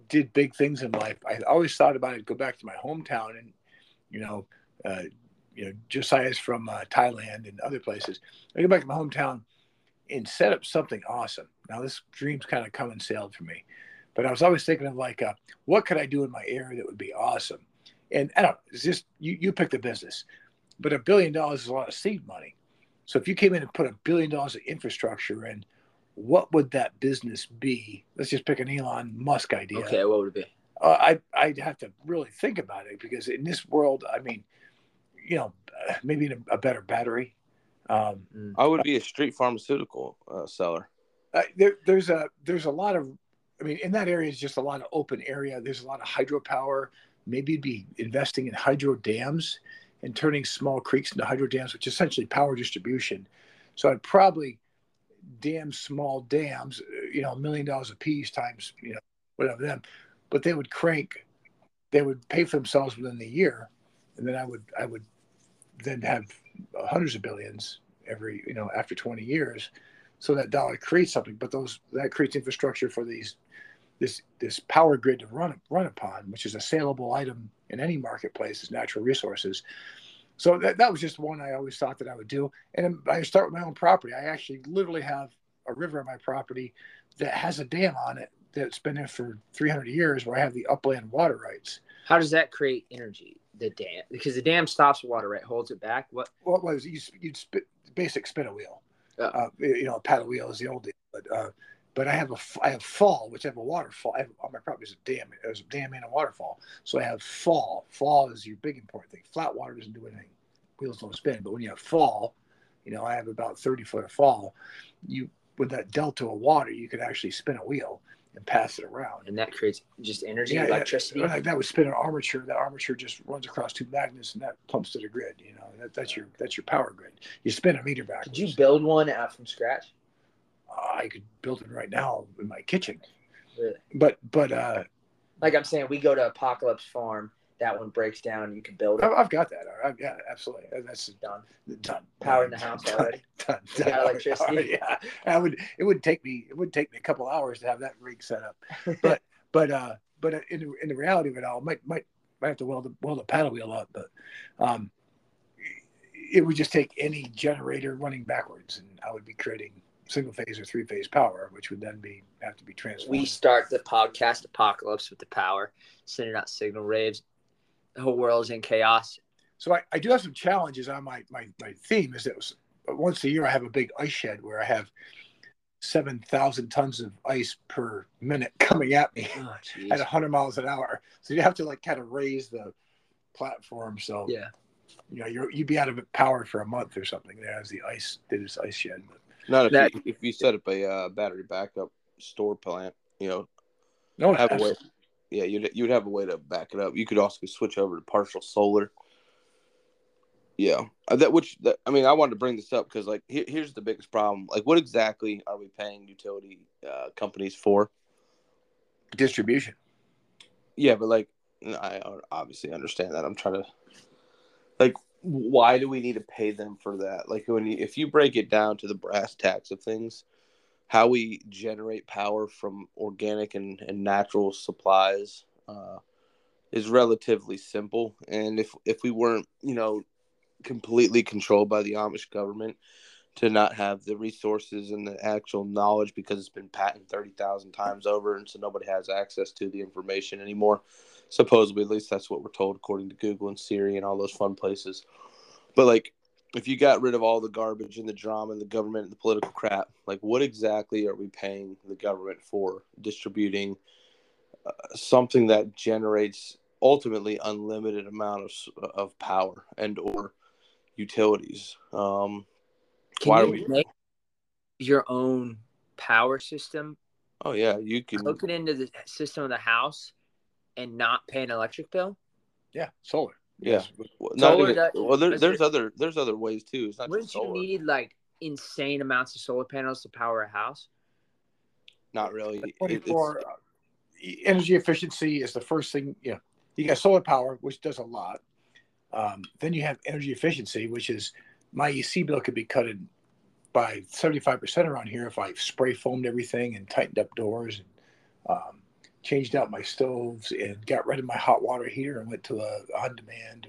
did big things in life, I always thought about it, go back to my hometown and, you know, Josiah's from Thailand and other places. I go back to my hometown and set up something awesome. Now this dream's kind of come and sailed for me, but I was always thinking of like, what could I do in my area that would be awesome? And I don't know, it's just, you pick the business. But $1 billion is a lot of seed money. So if you came in and put $1 billion of infrastructure in, what would that business be? Let's just pick an Elon Musk idea. Okay, what would it be? I'd have to really think about it because in this world, I mean, you know, maybe in a better battery. I would be a street pharmaceutical seller. There's a lot of, I mean, in that area is just a lot of open area. There's a lot of hydropower. Maybe you'd be investing in hydro dams and turning small creeks into hydro dams, which is essentially power distribution. So I'd probably dam small dams, you know, $1 million apiece times, you know, whatever them. But they would crank, they would pay for themselves within the year, and then I would then have hundreds of billions every, you know, after 20 years. So that dollar creates something, but that creates infrastructure for this power grid to run upon, which is a saleable item in any marketplace, is natural resources. So that was just one I always thought that I would do. And I start with my own property. I actually literally have a river on my property that has a dam on it that's been there for 300 years where I have the upland water rights. How does that create energy, the dam? Because the dam stops water, right? Holds it back? What? Well, it was, you'd basic spin a wheel. Oh. You know, paddle wheel is the old deal, But I have fall, which I have a waterfall. I have, on my property there's a dam and a waterfall. So I have fall. Fall is your big important thing. Flat water doesn't do anything. Wheels don't spin. But when you have fall, you know, I have about 30 foot of fall. You, with that delta of water, you could actually spin a wheel and pass it around. And that creates just energy, electricity. That would spin an armature. That armature just runs across two magnets and that pumps to the grid. You know, that's your power grid. You spin a meter backwards. Did you build one out from scratch? I could build it right now in my kitchen. Really? But like I'm saying, we go to Apocalypse Farm that one breaks down, you can build it. I've got that. All right. Yeah, absolutely. That's done. Power in the house already. Done. Got electricity. Already, yeah. It would take me a couple hours to have that rig set up. But but in the reality of it all, might have to weld a paddle wheel up. But it would just take any generator running backwards, and I would be creating single phase or three phase power, which would then have to be transformed. We start the podcast apocalypse with the power, sending out signal raves. The whole world's in chaos. So I do have some challenges on my theme. Is that once a year I have a big ice shed where I have 7,000 tons of ice per minute coming at me at 100 miles an hour. So you have to like kind of raise the platform. So yeah, you know you'd be out of power for a month or something. There's the ice. There's ice shed. If you set up a battery backup store plant, you know, you'd have a way to back it up. You could also switch over to partial solar. Yeah, I wanted to bring this up because like here's the biggest problem. Like, what exactly are we paying utility companies for? Distribution. Yeah, but like I obviously understand that. I'm trying to like. Why do we need to pay them for that? Like if you break it down to the brass tacks of things, how we generate power from organic and natural supplies is relatively simple. And if we weren't, you know, completely controlled by the Amish government to not have the resources and the actual knowledge because it's been patented 30,000 times over. And so nobody has access to the information anymore. Supposedly, at least that's what we're told, according to Google and Siri and all those fun places. But, like, if you got rid of all the garbage and the drama and the government and the political crap, like, what exactly are we paying the government for distributing something that generates ultimately unlimited amount of power and or utilities? Can you make your own power system? Oh, yeah. You can look into the system of the house. And not pay an electric bill? Yeah, solar. Yeah. There's other ways too. It's not just solar. Wouldn't you need like insane amounts of solar panels to power a house? Not really. Energy efficiency is the first thing. Yeah, you know, you got solar power, which does a lot. Then you have energy efficiency, which is my EC bill could be cut in by 75% around here if I spray foamed everything and tightened up doors and changed out my stoves and got rid of my hot water heater and went to a on-demand.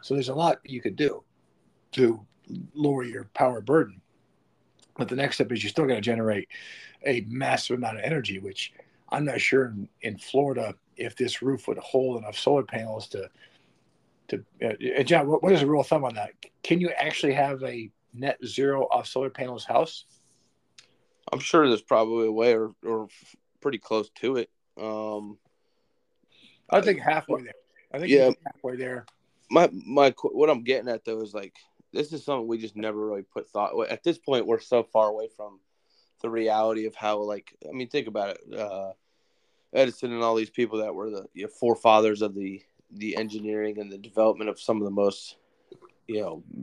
So there's a lot you could do to lower your power burden. But the next step is you're still going to generate a massive amount of energy, which I'm not sure in Florida if this roof would hold enough solar panels to John, what is the rule of thumb on that? Can you actually have a net zero off solar panels house? I'm sure there's probably a way or pretty close to it. I think halfway there. Halfway there. What I'm getting at though is like this is something we just never really put thought. At this point, we're so far away from the reality of how like I mean, think about it. Edison and all these people that were the forefathers of the engineering and the development of some of the most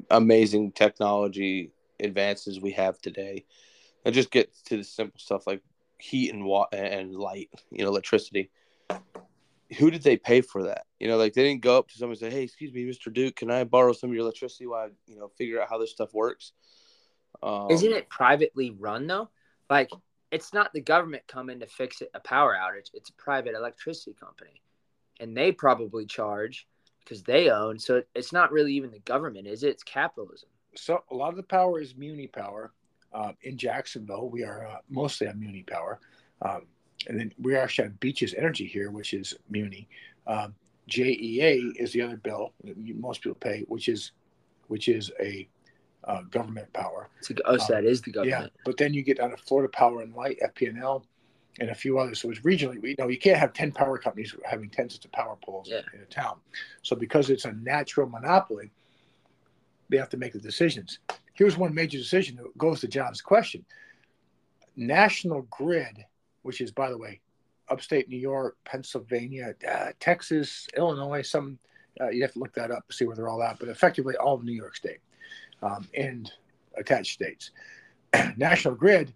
amazing technology advances we have today. It just gets to the simple stuff like heat and water and light, electricity. Who did they pay for that? Like they didn't go up to someone and say, "Hey, excuse me, Mr. Duke, can I borrow some of your electricity while I, figure out how this stuff works?" Isn't it privately run though? Like it's not the government coming to fix a power outage. It's a private electricity company, and they probably charge because they own. So it's not really even the government, is it? It's capitalism. So a lot of the power is muni power. In Jacksonville, we are mostly on muni power. And then we actually have Beaches Energy here, which is muni. JEA is the other bill that most people pay, which is a government power. So that is the government. Yeah, but then you get out of Florida Power and Light, FPNL, and a few others. So it's regionally. You can't have 10 power companies having 10 sets of power poles in a town. So because it's a natural monopoly, they have to make the decisions. Here's one major decision that goes to John's question. National Grid, which is, by the way, upstate New York, Pennsylvania, Texas, Illinois, you have to look that up to see where they're all at, but effectively all of New York State and attached states. National Grid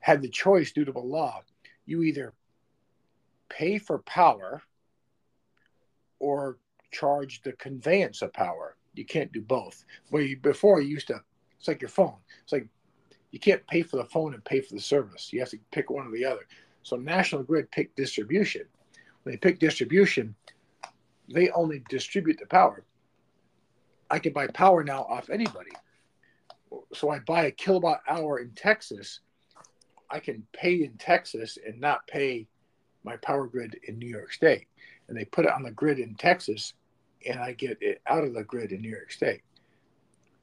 had the choice due to the law. You either pay for power or charge the conveyance of power. You can't do both. Where before you used to, it's like your phone. It's like you can't pay for the phone and pay for the service. You have to pick one or the other. So National Grid picked distribution. When they pick distribution, they only distribute the power. I can buy power now off anybody. So I buy a kilowatt hour in Texas. I can pay in Texas and not pay my power grid in New York State. And they put it on the grid in Texas, and I get it out of the grid in New York State.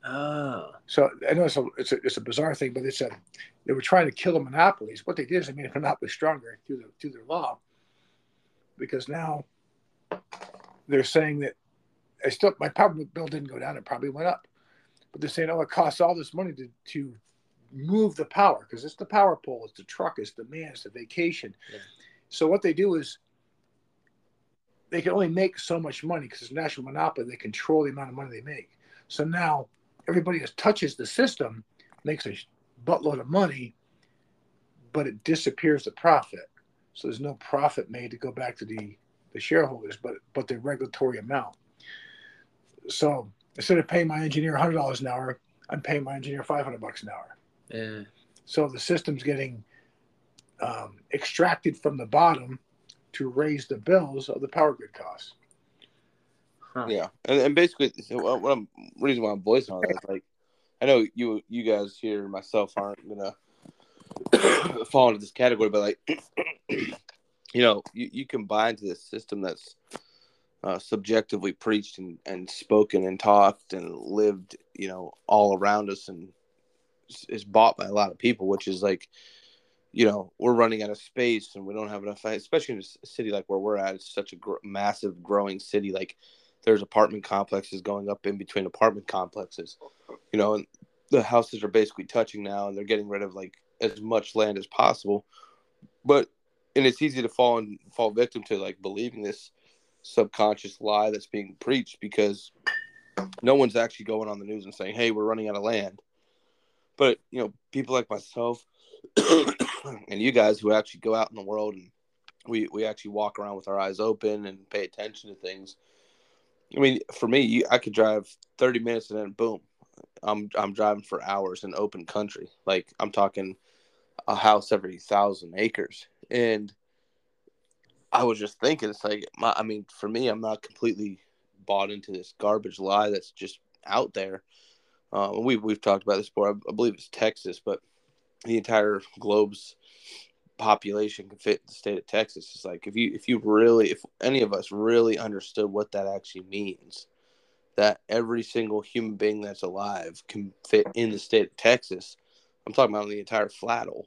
Oh. So I know it's a bizarre thing, but they were trying to kill the monopolies. What they did is they made a monopoly stronger through their law, because now they're saying that my power bill didn't go down; it probably went up. But they're saying, oh, it costs all this money to move the power, because it's the power pole, it's the truck, it's the man, it's the vacation. Yeah. So what they do is they can only make so much money because it's a national monopoly. They control the amount of money they make. So now everybody that touches the system makes a buttload of money, but it disappears the profit. So there's no profit made to go back to the shareholders, but the regulatory amount. So instead of paying my engineer $100 an hour, I'm paying my engineer $500 an hour. Yeah. So the system's getting extracted from the bottom to raise the bills of the power grid costs. Huh. Yeah, and basically, so what I'm reason why I'm voicing all that is like, I know you guys here, myself, aren't gonna fall into this category, but like, you combine to this system that's subjectively preached and spoken and taught and lived, all around us, and is bought by a lot of people, which is like, we're running out of space and we don't have enough, especially in a city like where we're at. It's such a massive growing city. Like there's apartment complexes going up in between apartment complexes, and the houses are basically touching now, and they're getting rid of like as much land as possible. But, and it's easy to fall victim to like believing this subconscious lie that's being preached, because no one's actually going on the news and saying, hey, we're running out of land. But, people like myself, and you guys who actually go out in the world and we actually walk around with our eyes open and pay attention to things. I mean, for me, I could drive 30 minutes and then boom, I'm driving for hours in open country. Like I'm talking a house every 1,000 acres. And I was just thinking, it's like, for me, I'm not completely bought into this garbage lie that's just out there. We've talked about this before. I believe it's Texas, but the entire globe's population can fit the state of Texas. It's like if any of us really understood what that actually means, that every single human being that's alive can fit in the state of Texas. I'm talking about the entire flattle.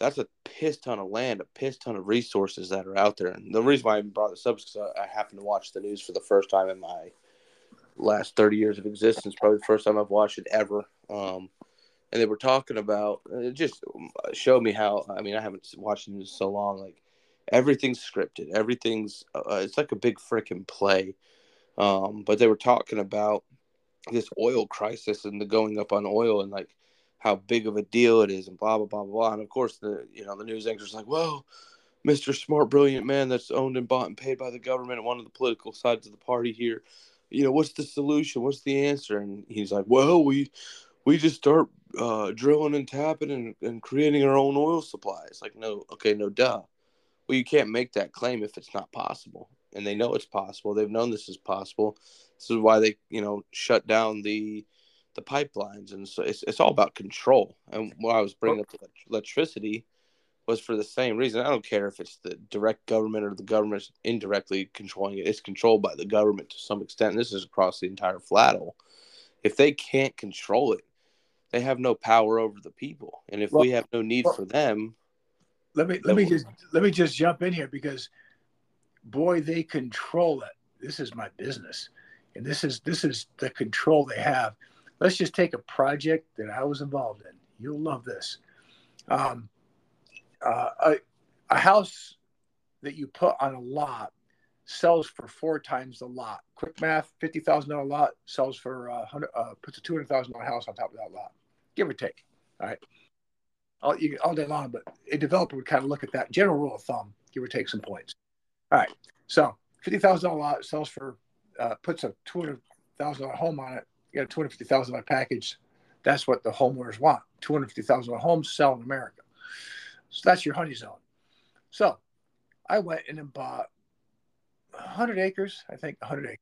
That's a piss ton of land, a piss ton of resources that are out there. And the reason why I brought this up is because I happened to watch the news for the first time in my last 30 years of existence, probably the first time I've watched it ever. And they were talking about, it just showed me how, I haven't watched it in so long, like everything's scripted. Everything's, it's like a big freaking play. But they were talking about this oil crisis and the going up on oil and like how big of a deal it is and blah, blah, blah, blah. And of course the news anchor's like, whoa, Mr. Smart, Brilliant Man that's owned and bought and paid by the government and one of the political sides of the party here. What's the solution? What's the answer? And he's like, well, we just start drilling and tapping and creating our own oil supplies. Like, no, okay, no, duh. Well, you can't make that claim if it's not possible. And they know it's possible. They've known this is possible. This is why they, shut down the pipelines. And so it's all about control. And what I was bringing up to electricity was for the same reason. I don't care if it's the direct government or the government's indirectly controlling it. It's controlled by the government to some extent. And this is across the entire flattle. If they can't control it, they have no power over the people, and if we have no need for them, let me just jump in here, because boy, they control it. This is my business, and this is the control they have. Let's just take a project that I was involved in. You'll love this. A house that you put on a lot sells for 4 times the lot. Quick math: $50,000 lot sells for puts a $200,000 house on top of that lot. Give or take, all right, all day long. But a developer would kind of look at that general rule of thumb, give or take some points. All right, so $50,000 lot sells for, puts a $200,000 home on it. You got a $250,000 package. That's what the homeowners want. $250,000 homes sell in America. So that's your honey zone. So I went in and bought 100 acres, I think 100 acres.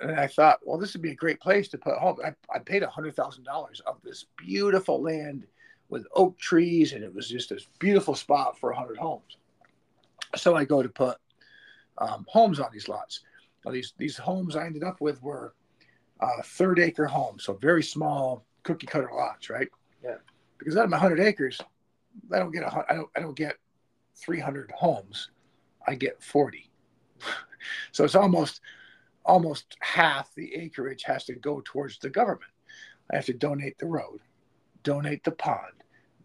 And I thought, well, this would be a great place to put home. I paid $100,000 of this beautiful land with oak trees, and it was just this beautiful spot for 100 homes. So I go to put homes on these lots. Now, these homes I ended up with were third acre homes, so very small cookie cutter lots, right? Yeah. Because out of my 100 acres, I don't get 300 homes. I get 40. So it's almost half the acreage has to go towards the government. I have to donate the road, donate the pond,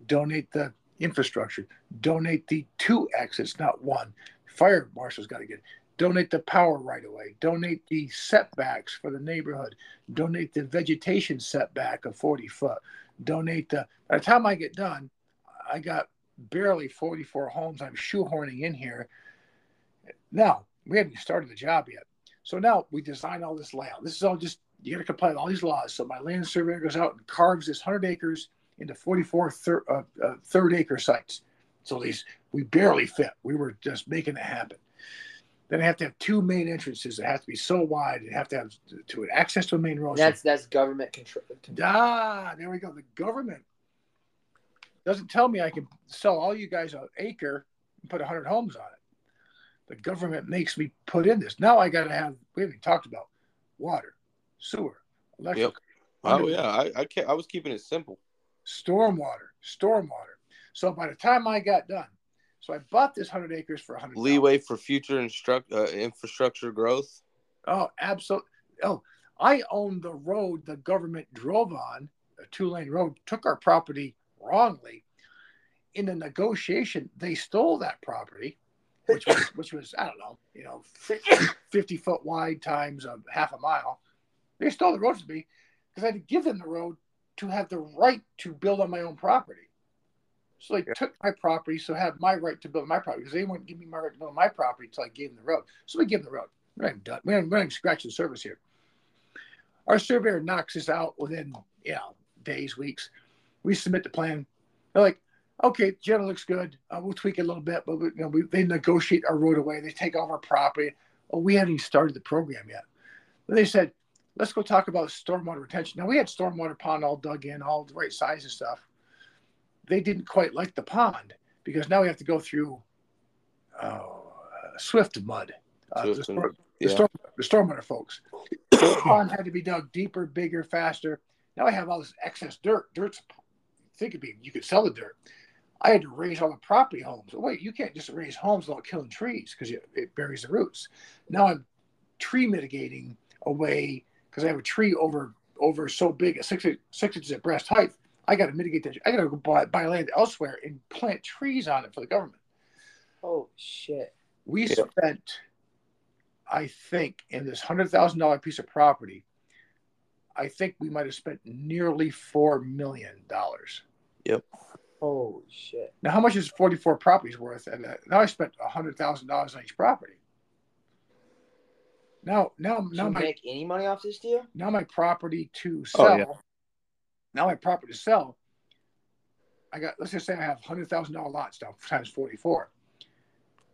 donate the infrastructure, donate the two exits, not one. Fire marshal's got to get it. Donate the power right away, donate the setbacks for the neighborhood, donate the vegetation setback of 40 foot, donate the, by the time I get done, I got barely 44 homes I'm shoehorning in here. Now, we haven't started the job yet. So now we design all this layout. This is all just, you got to comply with all these laws. So my land surveyor goes out and carves this 100 acres into 44 third acre sites. So these, we barely fit. We were just making it happen. Then I have to have two main entrances that have to be so wide. They have to have to an access to a main road. That's government control. There we go. The government doesn't tell me I can sell all you guys an acre and put 100 homes on it. The government makes me put in this. Now I got to have, we haven't talked about water, sewer, electric. Yep. Oh, yeah. I was keeping it simple. Stormwater. So by the time I got done, so I bought this 100 acres for $100. Leeway for future infrastructure growth. Oh, absolutely. Oh, I owned the road the government drove on, a two-lane road, took our property wrongly. In the negotiation, they stole that property. Which was I don't know, 50 foot wide times half a mile. They stole the road from me because I had to give them the road to have the right to build on my own property. So they took my property, so I have my right to build on my property because they wouldn't give me my right to build on my property until I gave them the road. So we give them the road. We're not done. We're not scratching the surface here. Our surveyor knocks this out within days, weeks. We submit the plan. They're like, okay, general looks good. We'll tweak it a little bit, but they negotiate our road away. They take off our property. Oh, we haven't even started the program yet. Then they said, let's go talk about stormwater retention. Now, we had stormwater pond all dug in, all the right size and stuff. They didn't quite like the pond because now we have to go through swift mud. The stormwater folks. So the pond had to be dug deeper, bigger, faster. Now I have all this excess dirt. You could sell the dirt. I had to raise all the property homes. Wait, you can't just raise homes without killing trees because it buries the roots. Now I'm tree mitigating away because I have a tree over so big, 6 inches at breast height. I got to mitigate that. I got to go buy land elsewhere and plant trees on it for the government. Oh, shit. We spent, I think, in this $100,000 piece of property, I think we might have spent nearly $4 million. Yep. Oh, shit. Now, how much is 44 properties worth? And now I spent $100,000 on each property. Now, did you make any money off this deal? Now my property to sell. Oh, yeah. I got, let's just say I have $100,000 lots now times 44.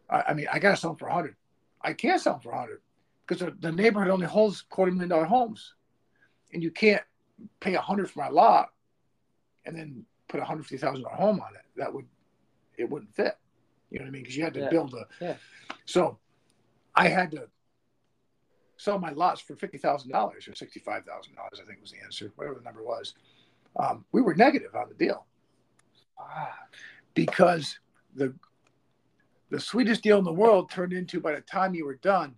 I got to sell them for 100. I can't sell them for 100 because the neighborhood only holds $250,000 homes. And you can't pay $100 for my lot and then put $150,000 home on it. It wouldn't fit. You know what I mean? Because you had to build a. Yeah. So I had to sell my lots for $50,000 or $65,000. I think was the answer, whatever the number was. We were negative on the deal because the sweetest deal in the world turned into, by the time you were done,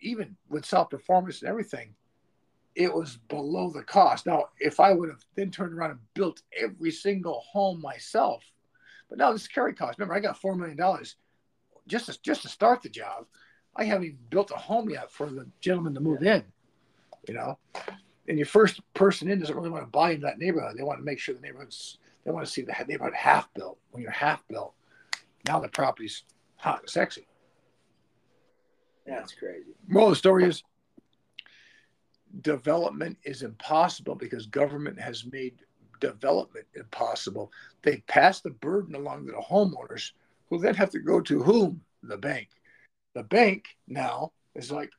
even with self-performance and everything, it was below the cost. Now, if I would have then turned around and built every single home myself, but now this carry cost. Remember, I got $4 million just to start the job. I haven't even built a home yet for the gentleman to move in, And your first person in doesn't really want to buy into that neighborhood. They want to make sure they want to see the neighborhood half built. When you're half built, now the property's hot and sexy. That's crazy. Well, the story is development is impossible because government has made development impossible. They pass the burden along to the homeowners who then have to go to whom? The bank. The bank now is like,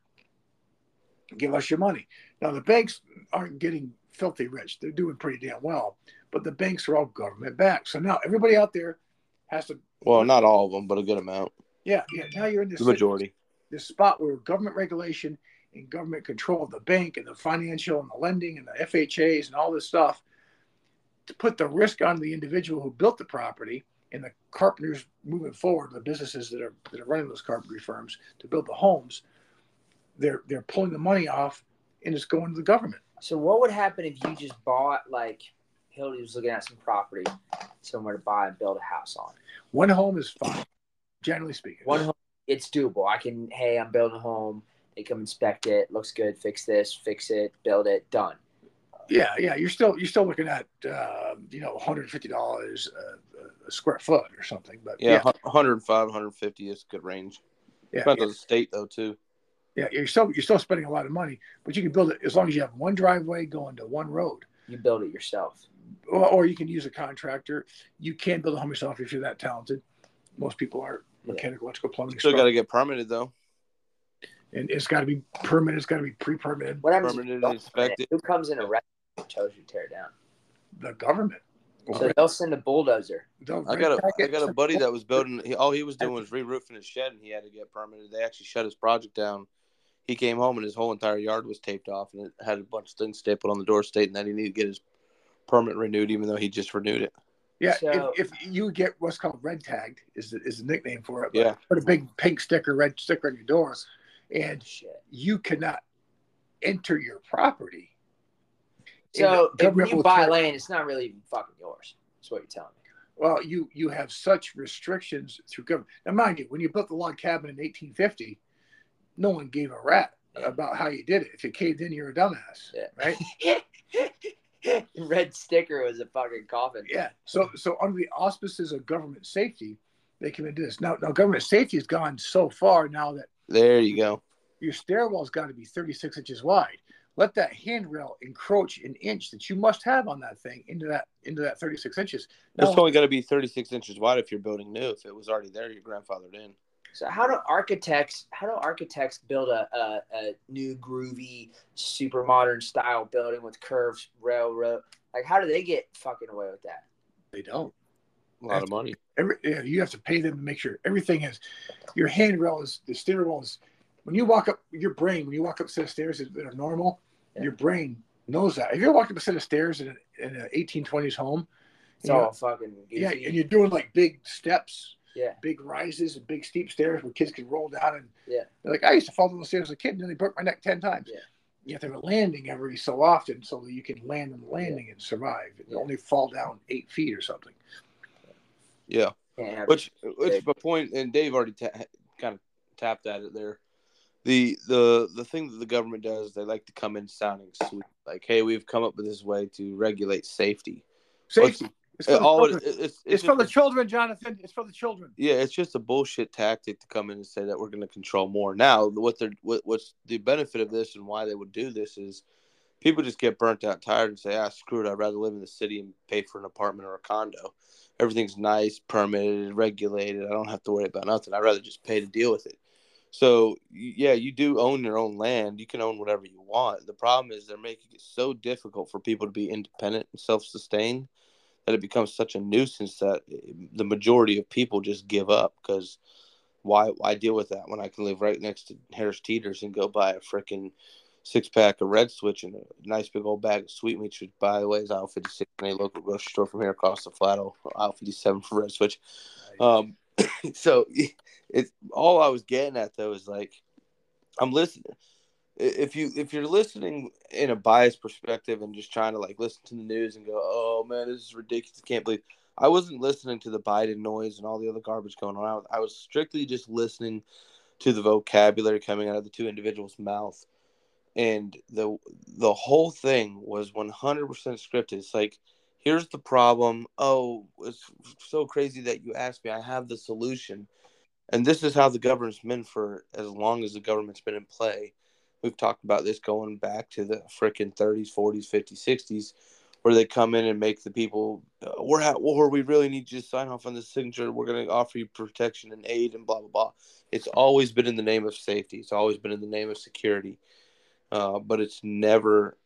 give us your money. Now, the banks aren't getting filthy rich. They're doing pretty damn well. But the banks are all government-backed. So now everybody out there has to... Well, not all of them, but a good amount. Yeah, yeah. Now you're in this... The majority. This spot where government regulation and government control of the bank and the financial and the lending and the FHAs and all this stuff to put the risk on the individual who built the property and the carpenters moving forward, the businesses that are running those carpentry firms to build the homes, they're pulling the money off and it's going to the government. So what would happen if you just bought, like Hildy was looking at some property somewhere to buy and build a house on? One home is fine, generally speaking. One home, it's doable. Hey, I'm building a home. They come inspect it. Looks good. Fix this. Fix it. Build it. Done. Yeah, yeah. You're still looking at $150 a square foot or something. But yeah. 105, 150 is a good range. Yeah, depends on the state though too. Yeah, you're still spending a lot of money, but you can build it as long as you have one driveway going to one road. You build it yourself, or you can use a contractor. You can build a home yourself if you're that talented. Most people aren't. Mechanical, electrical, plumbing. You still got to get permitted though. And it's got to be permitted. It's got to be pre-permitted. What happens? Permitted and inspected. Who comes in a wreck and tells you to tear it down? The government. So they'll send a bulldozer. I got a buddy that was building. All he was doing was re-roofing his shed, and he had to get permitted. They actually shut his project down. He came home, and his whole entire yard was taped off, and it had a bunch of things stapled on the door stating that he needed to get his permit renewed, even though he just renewed it. Yeah, so, if you get what's called red tagged is the nickname for it. Yeah. Put a big pink sticker, red sticker on your door, and you cannot enter your property. So if you buy land, it's not really fucking yours. That's what you're telling me. Well, you have such restrictions through government. Now, mind you, when you built the log cabin in 1850, no one gave a rat about how you did it. If you caved in, you're a dumbass, right? Red sticker was a fucking coffin. Yeah. So under the auspices of government safety, they came into this. Now government safety has gone so far now that there you go. Your stairwell's got to be 36 inches wide. Let that handrail encroach an inch that you must have on that thing into that 36 inches. Now, it's only got to be 36 inches wide if you're building new. If it was already there, your grandfathered in. So how do architects build a new groovy, super modern style building with curves, railroad? Like, how do they get fucking away with that? They don't. A lot of money. You have to pay them to make sure everything is. Your handrail is the stairwell is. When you walk up, your brain when you walk up a set of stairs that are normal, your brain knows that. If you're walking up a set of stairs in an 1820s home, it's all fucking easy. Yeah, and you're doing like big steps. Yeah, big rises and big steep stairs where kids can roll down and they're like, I used to fall down the stairs as a kid and then they broke my neck 10 times. Yeah, you have to have a landing every so often so that you can land on the landing and survive and only fall down 8 feet or something. Yeah, which my point, and Dave already kind of tapped at it there. The thing that the government does, they like to come in sounding sweet, like, hey, we've come up with this way to regulate safety. It's for the children, Jonathan. It's for the children. Yeah, it's just a bullshit tactic to come in and say that we're going to control more. Now, what's the benefit of this and why they would do this is people just get burnt out, tired, and say, screw it. I'd rather live in the city and pay for an apartment or a condo. Everything's nice, permitted, regulated. I don't have to worry about nothing. I'd rather just pay to deal with it. So, yeah, you do own your own land. You can own whatever you want. The problem is they're making it so difficult for people to be independent and self-sustained. That it becomes such a nuisance that the majority of people just give up because why deal with that when I can live right next to Harris Teeter's and go buy a freaking 6-pack of Red Switch and a nice big old bag of sweetmeats, which, by the way, is aisle 56 in a local grocery store from here across the flat, aisle 57 for Red Switch. So it's all I was getting at, though, is like I'm listening. If you're listening in a biased perspective and just trying to like listen to the news and go, oh man, this is ridiculous, I can't believe I wasn't listening to the Biden noise and all the other garbage going on. I was strictly just listening to the vocabulary coming out of the two individuals' mouth, and the whole thing was 100% scripted. It's like, here's the problem. Oh, it's so crazy that you asked me. I have the solution. And this is how the government's been for as long as the government's been in play. We've talked about this going back to the frickin' 30s, 40s, 50s, 60s, where they come in and make the people, we're at war, we really need you to sign off on this signature, we're going to offer you protection and aid and blah, blah, blah. It's always been in the name of safety. It's always been in the name of security. But it's never,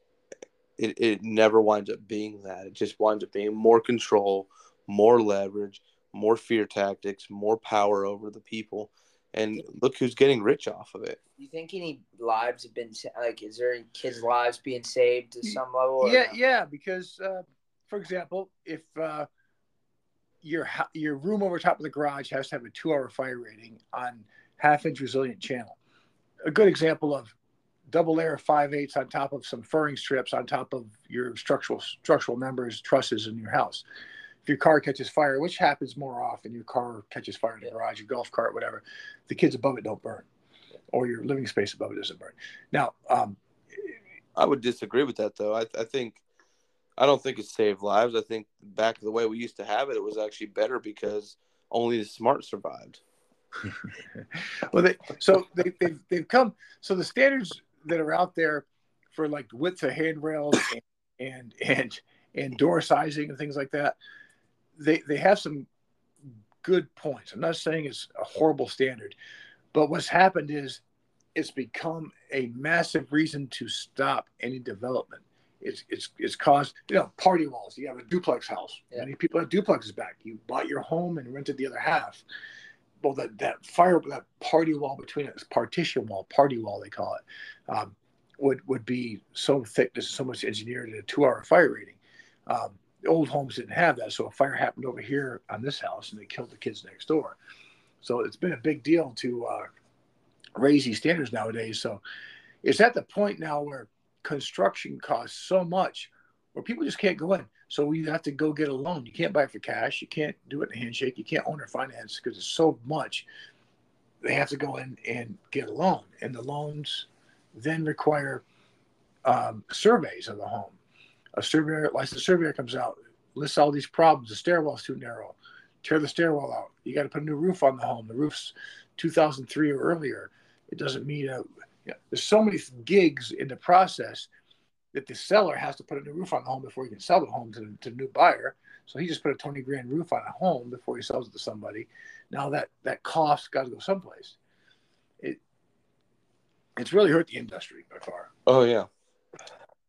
it never winds up being that. It just winds up being more control, more leverage, more fear tactics, more power over the people. And look who's getting rich off of it. You think any lives have been – like, is there any kids' lives being saved to some level? Yeah, no? Yeah, because, for example, if your room over top of the garage has to have a 2-hour fire rating on half-inch resilient channel. A good example of double layer 5/8 on top of some furring strips on top of your structural members, trusses in your house. If your car catches fire, which happens more often, your car catches fire in the garage, your golf cart, whatever, the kids above it don't burn, or your living space above it doesn't burn. Now, I would disagree with that, though. I don't think it saved lives. I think back the way we used to have it, it was actually better because only the smart survived. Well, they've come. So the standards that are out there for like width of handrails and door sizing and things like that. They have some good points. I'm not saying it's a horrible standard, but what's happened is it's become a massive reason to stop any development. It's caused, you know, party walls. You have a duplex house. Yeah. Many people have duplexes back. You bought your home and rented the other half. Well, that party wall between it, partition wall, party wall they call it, would be so thick. This is so much engineered at a 2-hour fire rating. The old homes didn't have that, so a fire happened over here on this house, and they killed the kids next door. So it's been a big deal to raise these standards nowadays. So it's at the point now where construction costs so much where people just can't go in. So we have to go get a loan. You can't buy it for cash. You can't do it in a handshake. You can't own or finance because it's so much. They have to go in and get a loan, and the loans then require surveys of the home. Licensed surveyor comes out, lists all these problems. The stairwell's too narrow. Tear the stairwell out. You got to put a new roof on the home. The roof's 2003 or earlier. It doesn't meet a. You know, there's so many gigs in the process that the seller has to put a new roof on the home before he can sell the home to the new buyer. So he just put a 20 grand roof on a home before he sells it to somebody. Now that cost got to go someplace. It's really hurt the industry by far. Oh yeah.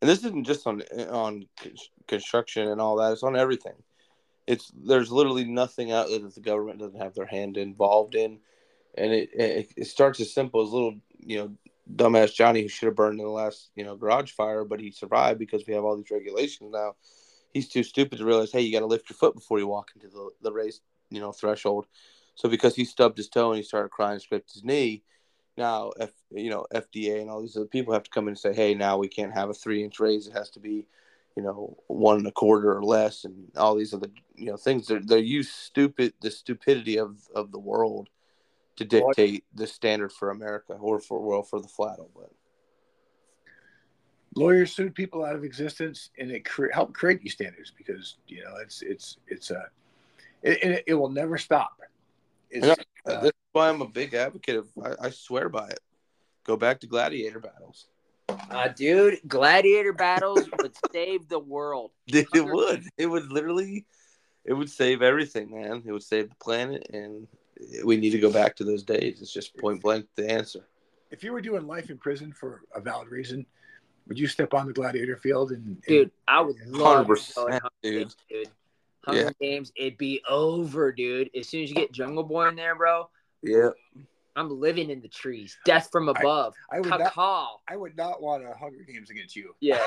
And this isn't just on construction and all that. It's on everything. There's literally nothing out there that the government doesn't have their hand involved in. And it starts as simple as little, you know, dumbass Johnny who should have burned in the last, you know, garage fire, but he survived because we have all these regulations now. He's too stupid to realize, hey, you got to lift your foot before you walk into the race, you know, threshold. So because he stubbed his toe and he started crying, scraped his knee, now, you know, FDA and all these other people have to come in and say, hey, now we can't have a 3-inch raise. It has to be, you know, 1 1/4 or less and all these other, you know, things. They use the stupidity of the world to dictate the standard for America or for the flat-out. But lawyers sued people out of existence, and it helped create these standards because, you know, it will never stop. This is why I'm a big advocate of. I swear by it. Go back to gladiator battles. Dude, gladiator battles would save the world. It would. It would literally. It would save everything, man. It would save the planet, and we need to go back to those days. It's just point blank the answer. If you were doing life in prison for a valid reason, would you step on the gladiator field? And dude, I would love 100%, dude. Hunger Games, it'd be over, dude. As soon as you get Jungle Boy in there, bro. Yeah. I'm living in the trees. Death from above. I would not want a Hunger Games against you. Yeah.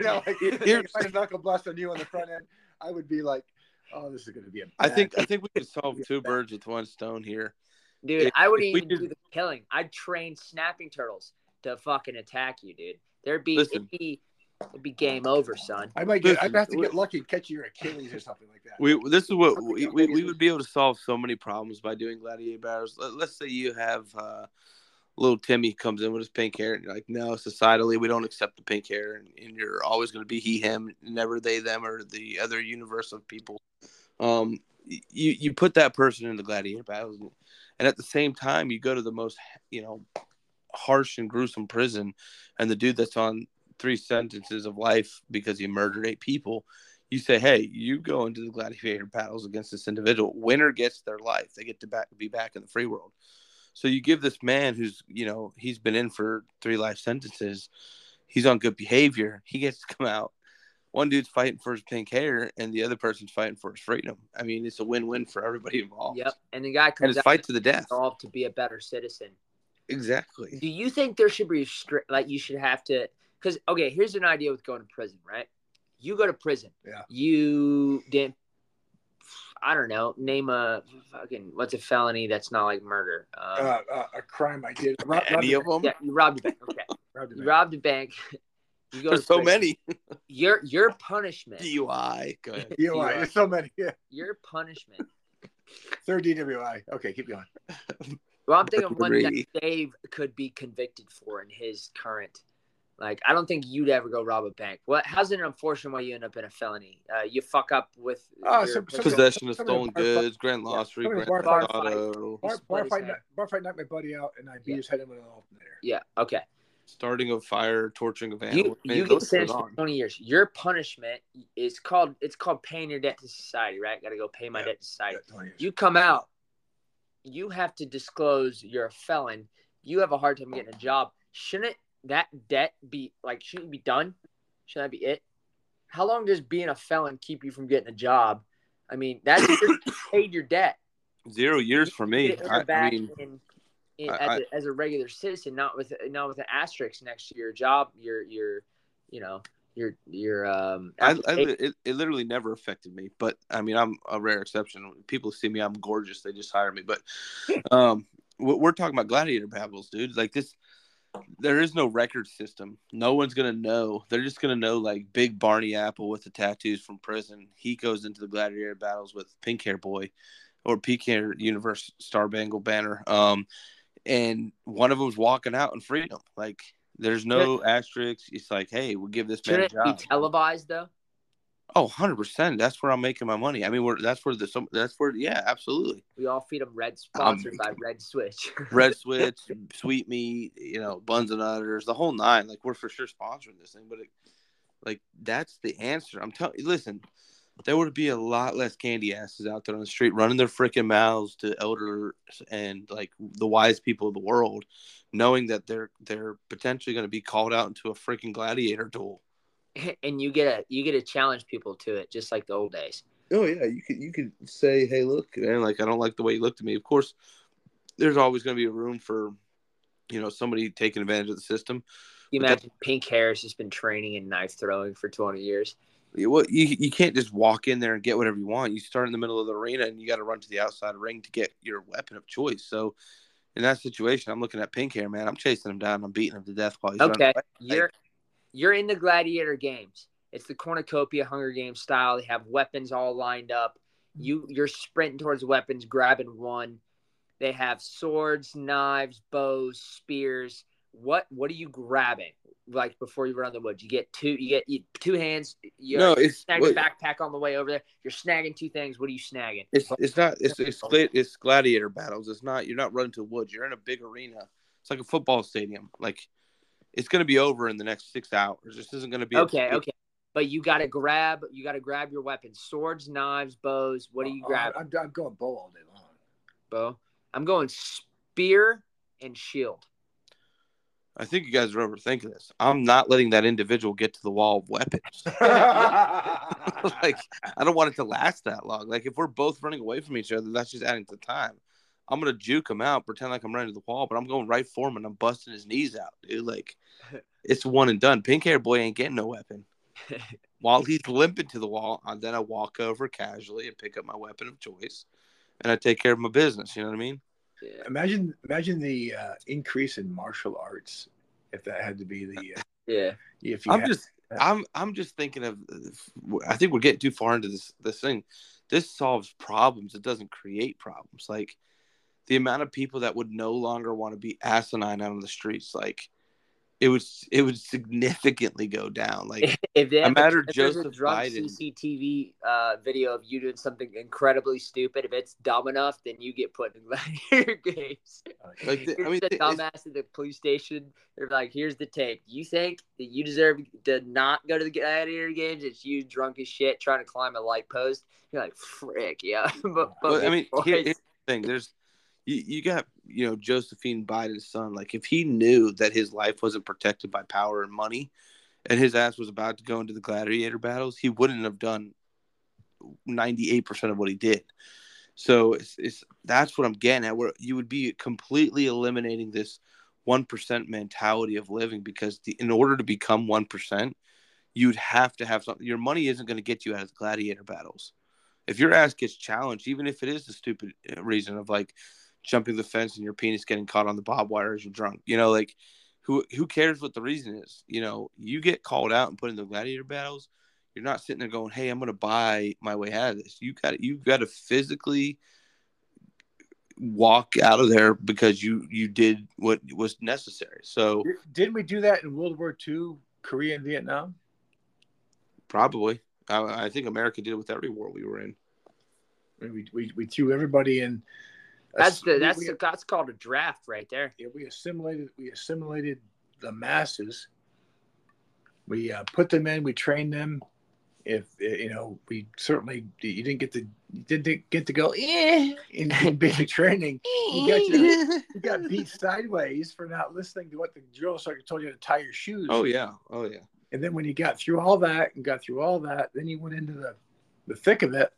No, like, if I knuckle blast on you on the front end, I would be like, oh, this is going to be a bad. I think we could solve two birds with one stone here. Dude, I wouldn't even do the killing. I'd train snapping turtles to fucking attack you, dude. It'd be game over, son. I'd have to get lucky and catch your Achilles or something like that. We would be able to solve so many problems by doing gladiator battles. Let's say you have little Timmy comes in with his pink hair, and you're like, no, societally we don't accept the pink hair, and you're always going to be he, him, never they, them, or the other universe of people. You put that person in the gladiator battles, And at the same time, you go to the most, you know, harsh and gruesome prison, and the dude that's on 3 sentences of life because he murdered 8 people, you say, hey, you go into the gladiator battles against this individual. Winner gets their life. They get to be back in the free world. So you give this man who's, you know, he's been in for 3 life sentences. He's on good behavior. He gets to come out. One dude's fighting for his pink hair, and the other person's fighting for his freedom. I mean, it's a win-win for everybody involved. Yep, and the guy comes out fight to the death, to be a better citizen. Exactly. Do you think there should be you should have to? Because okay, here's an idea with going to prison, right? You go to prison. Yeah. You didn't. I don't know. Name a fucking what's a felony that's not like murder? A crime I did. Any of them? Yeah, you robbed a bank. Okay. Robbed a bank. You go There's so many. Your punishment. DUI. Go ahead. DUI. There's so many. Yeah. Your punishment. Third DWI. Okay, keep going. Well, I'm thinking one that Dave could be convicted for in his current. Like, I don't think you'd ever go rob a bank. What? How's it unfortunate why you end up in a felony? You fuck up with possession of stolen goods, grand larceny, bar fight knocked my buddy out, and I beat his head in with an alternator. Yeah. Okay. Starting a fire, torturing of animals. You get sentenced for 20 years. Your punishment is called paying your debt to society, right? Got to go pay my debt to society. Yeah, you come out, you have to disclose you're a felon. You have a hard time getting a job. Shouldn't that debt be shouldn't be done? Should that be it? How long does being a felon keep you from getting a job? I mean, that's just paid your debt. 0 years for me. As a regular citizen, not with an asterisk next to your job, it literally never affected me, but I mean, I'm a rare exception. People see me, I'm gorgeous. They just hire me. But we're talking about gladiator battles, dude. Like this, there is no record system. No one's going to know. They're just going to know like big Barney Apple with the tattoos from prison. He goes into the gladiator battles with pink hair boy or pink hair universe star bangle banner. And one of them's walking out in freedom. Like, there's no asterisks. It's like, hey, we'll give this man a job. Shouldn't it be televised, though? Oh, 100%. That's where I'm making my money. I mean, absolutely. We all feed them red, sponsored by Red Switch. Red Switch, sweet meat, you know, buns and udders, the whole nine. Like, we're for sure sponsoring this thing. But, that's the answer. I'm telling you, listen, there would be a lot less candy asses out there on the street running their freaking mouths to elders and the wise people of the world, knowing that they're potentially going to be called out into a freaking gladiator duel. And you get to challenge people to it, just like the old days. Oh yeah, you could say, hey, look, man, I don't like the way you looked at me. Of course, there's always going to be a room for, somebody taking advantage of the system. You imagine pink hair has just been training in knife throwing for 20 years. Well, you can't just walk in there and get whatever you want. You start in the middle of the arena, and you got to run to the outside ring to get your weapon of choice. So, in that situation, I'm looking at pink hair, man. I'm chasing him down. I'm beating him to death while he's running. Okay, you're in the gladiator games. It's the cornucopia, Hunger Games style. They have weapons all lined up. You're sprinting towards weapons, grabbing one. They have swords, knives, bows, spears. What are you grabbing? Before you run in the woods, you get two hands. It's snagging backpack on the way over there. You're snagging 2 things. What are you snagging? It's gladiator battles. It's not. You're not running to the woods. You're in a big arena. It's like a football stadium. It's going to be over in the next 6 hours. This isn't going to be okay. But you got to grab. You got to grab your weapons: swords, knives, bows. What do you grab? I'm going bow all day long. Bow. I'm going spear and shield. I think you guys are overthinking this. I'm not letting that individual get to the wall of weapons. I don't want it to last that long. If we're both running away from each other, that's just adding to the time. I'm going to juke him out, pretend like I'm running to the wall, but I'm going right for him, and I'm busting his knees out, dude. It's one and done. Pink hair boy ain't getting no weapon. While he's limping to the wall, and then I walk over casually and pick up my weapon of choice, and I take care of my business. You know what I mean? Yeah. Imagine the increase in martial arts if that had to be the I think we're getting too far into this thing. This solves problems. It doesn't create problems. The amount of people that would no longer want to be asinine out on the streets. It would significantly go down. Like if there's a drunk Biden CCTV video of you doing something incredibly stupid, if it's dumb enough, then you get put in your games. Like the dumbass at the police station. They're like, "Here's the tape. You think that you deserve to not go to the gladiator games? It's you drunk as shit trying to climb a light post." You're like, "Frick, yeah." But I mean, here's the thing. You got, Josephine Biden's son. Like, if he knew that his life wasn't protected by power and money and his ass was about to go into the gladiator battles, he wouldn't have done 98% of what he did. So that's what I'm getting at, where you would be completely eliminating this 1% mentality of living, because in order to become 1%, you'd have to have something. Your money isn't going to get you out of the gladiator battles. If your ass gets challenged, even if it is the stupid reason of, like, jumping the fence and your penis getting caught on the bob wire as you're drunk. Like, who cares what the reason is? You get called out and put in the gladiator battles. You're not sitting there going, "Hey, I'm going to buy my way out of this." You've got to physically walk out of there because you did what was necessary. So didn't we do that in World War II, Korea and Vietnam? Probably. I think America did it with every war we were in. We threw everybody in. That's called a draft right there. Yeah, we assimilated the masses. We put them in. We trained them. You didn't get to go in basic training. You got beat sideways for not listening to what the drill sergeant told you to tie your shoes. Oh yeah. And then when you got through all that, then you went into the thick of it.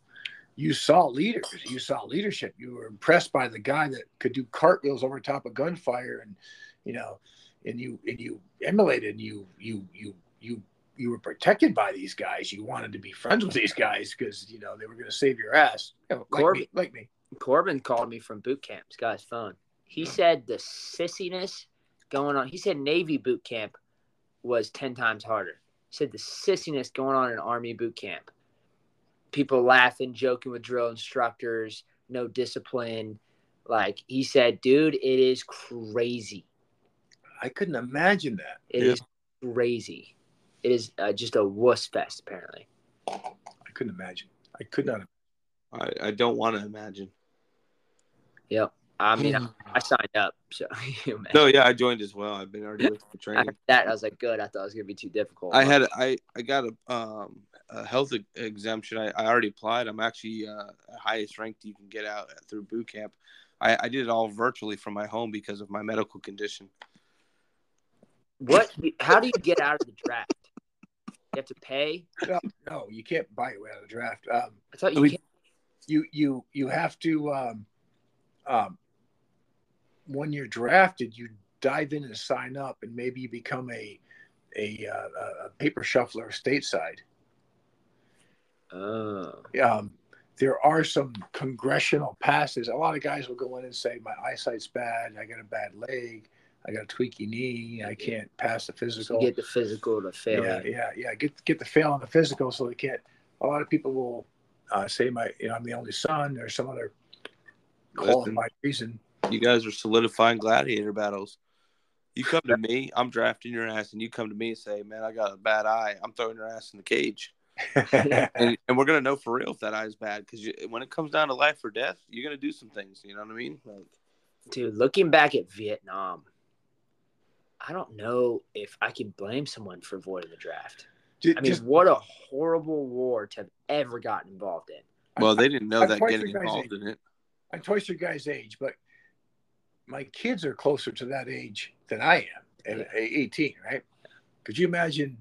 You saw leaders. You saw leadership. You were impressed by the guy that could do cartwheels over top of gunfire, and you emulated. You were protected by these guys. You wanted to be friends with these guys because they were going to save your ass. Like me. Corbin called me from boot camp. This guy's phone. He said the sissiness going on. He said Navy boot camp was 10 times harder. He said the sissiness going on in Army boot camp. People laughing, joking with drill instructors, no discipline. Like, he said, dude, it is crazy. I couldn't imagine that. It is crazy. It is just a wuss fest, apparently. I couldn't imagine. I could not. I don't want to imagine. Yep. I mean, I signed up. So no, yeah, I joined as well. I've been already with the training. After that, I was like, good. I thought it was gonna be too difficult. I got a health exemption. I already applied. I'm actually highest ranked you can get out through boot camp. I did it all virtually from my home because of my medical condition. How do you get out of the draft? You have to pay? No, you can't buy your way out of the draft. I thought you have to. When you're drafted, you dive in and sign up, and maybe you become a paper shuffler stateside. There are some congressional passes. A lot of guys will go in and say, "My eyesight's bad. I got a bad leg. I got a tweaky knee. I can't pass the physical." You get the physical to fail. Yeah. Get the fail on the physical, so they can't. A lot of people will say, "I'm the only son," or some other qualified reason. You guys are solidifying gladiator battles. You come to me, I'm drafting your ass, and you come to me and say, "Man, I got a bad eye." I'm throwing your ass in the cage. and we're going to know for real if that eye is bad, because when it comes down to life or death, you're going to do some things. You know what I mean? Like, dude, looking back at Vietnam, I don't know if I can blame someone for avoiding the draft. What a horrible war to have ever gotten involved in. Well, they didn't know that getting involved in it. I'm twice your guys' age, but my kids are closer to that age than I am, at 18, right? Could you imagine,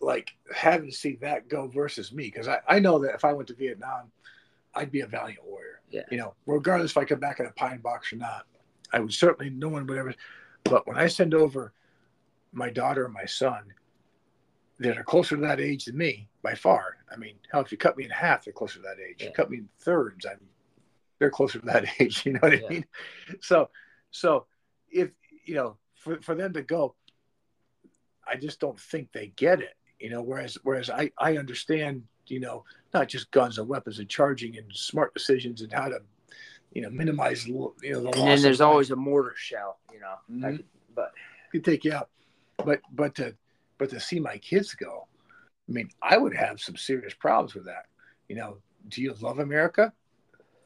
like, having to see that go versus me? Because I know that if I went to Vietnam, I'd be a valiant warrior. Yeah. Regardless if I come back in a pine box or not, I would certainly, no one would ever. But when I send over my daughter and my son that are closer to that age than me, by far, I mean, hell, if you cut me in half, they're closer to that age. Yeah. You cut me in thirds, they're closer to that age, you know what I mean? So if, for them to go, I just don't think they get it, whereas I understand, not just guns and weapons and charging and smart decisions and how to, minimize, the loss. And then there's always a mortar shell, that could take you out. But to see my kids go, I mean, I would have some serious problems with that. You know, do you love America?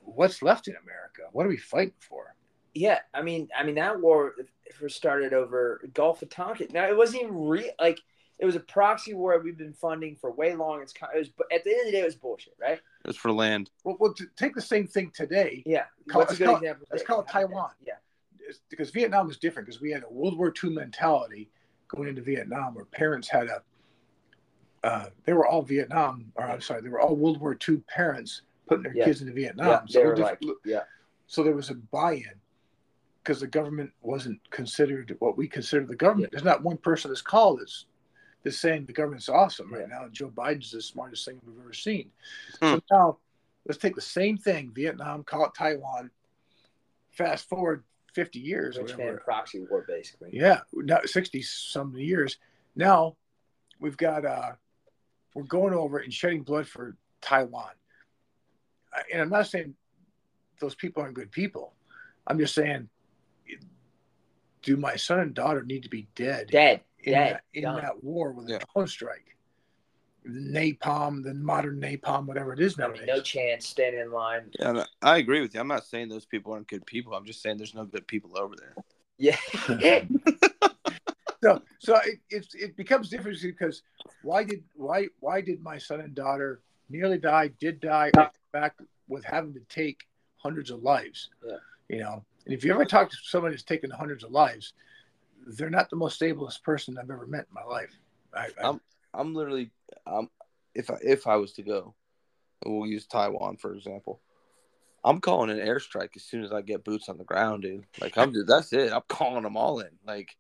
What's left in America? What are we fighting for? Yeah, I mean that war first started over Gulf of Tonkin. Now it wasn't even real. Like, it was a proxy war we've been funding for way long. It was at the end of the day, it was bullshit, right? It was for land. Well, take the same thing today. Yeah, What's a good example? Let's call it Taiwan. Yeah, because Vietnam was different because we had a World War II mentality going into Vietnam, where parents had a. They were all World War II parents putting their kids into Vietnam. Yeah, so there was a buy-in because the government wasn't considered what we consider the government. Yeah. There's not one person that's called that's saying the government's awesome right now. Joe Biden's the smartest thing we've ever seen. So now let's take the same thing, Vietnam, call it Taiwan, fast forward 50 years. Which had a proxy war, basically. Yeah, 60-some years. Now we've got we're going over and shedding blood for Taiwan. And I'm not saying those people aren't good people. I'm just saying, do my son and daughter need to be dead in that war with a drone strike? Napalm, the modern napalm, whatever it is nowadays. I mean, no chance, standing in line. Yeah, I agree with you. I'm not saying those people aren't good people. I'm just saying there's no good people over there. Yeah. So it becomes different because why did my son and daughter nearly die, did die, or come back with having to take hundreds of lives? Yeah. You know, and if you ever talk to someone who's taken hundreds of lives, they're not the most stablest person I've ever met in my life. I'm literally if I was to go, and we'll use Taiwan for example, I'm calling an airstrike as soon as I get boots on the ground, dude. Like that's it. I'm calling them all in. Like.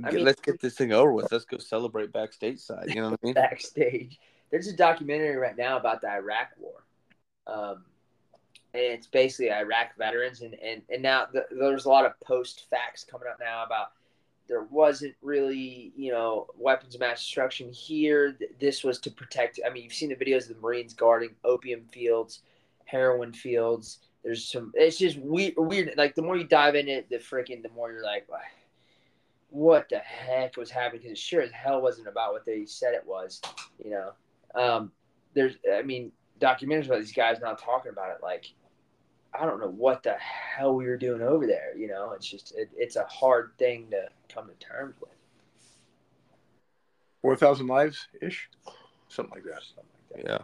Let's get this thing over with. Let's go celebrate backstage side. You know what I mean? Backstage. There's a documentary right now about the Iraq War. And it's basically Iraq veterans. And now there's a lot of post facts coming up now about there wasn't really, you know, weapons of mass destruction here. This was to protect. I mean, you've seen the videos of the Marines guarding opium fields, heroin fields. There's some. It's just weird. Like, the more you dive in it, the more you're like, what the heck was happening? Because it sure as hell wasn't about what they said it was, you know. Documentaries about these guys not talking about it. Like, I don't know what the hell we were doing over there, you know. It's just it's a hard thing to come to terms with. 4,000 lives ish, something like that. Yeah.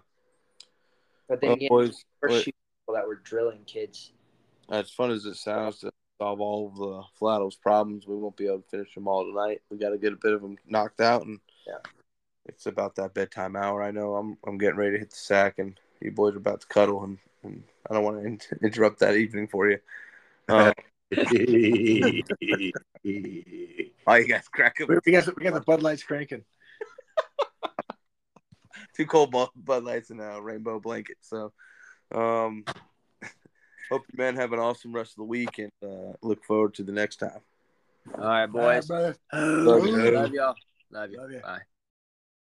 But then first people that were drilling kids. As fun as it sounds. Solve all of the Flatto's problems. We won't be able to finish them all tonight. We got to get a bit of them knocked out, and it's about that bedtime hour. I know I'm getting ready to hit the sack, and you boys are about to cuddle, and I don't want to interrupt that evening for you. Oh, you guys crack up. We got the Bud Lights cranking. Two cold Bud Lights and a rainbow blanket. So, hope you men have an awesome rest of the week, and look forward to the next time. All right, boys. All right, brother. Love you. Love y'all. Love you. Bye.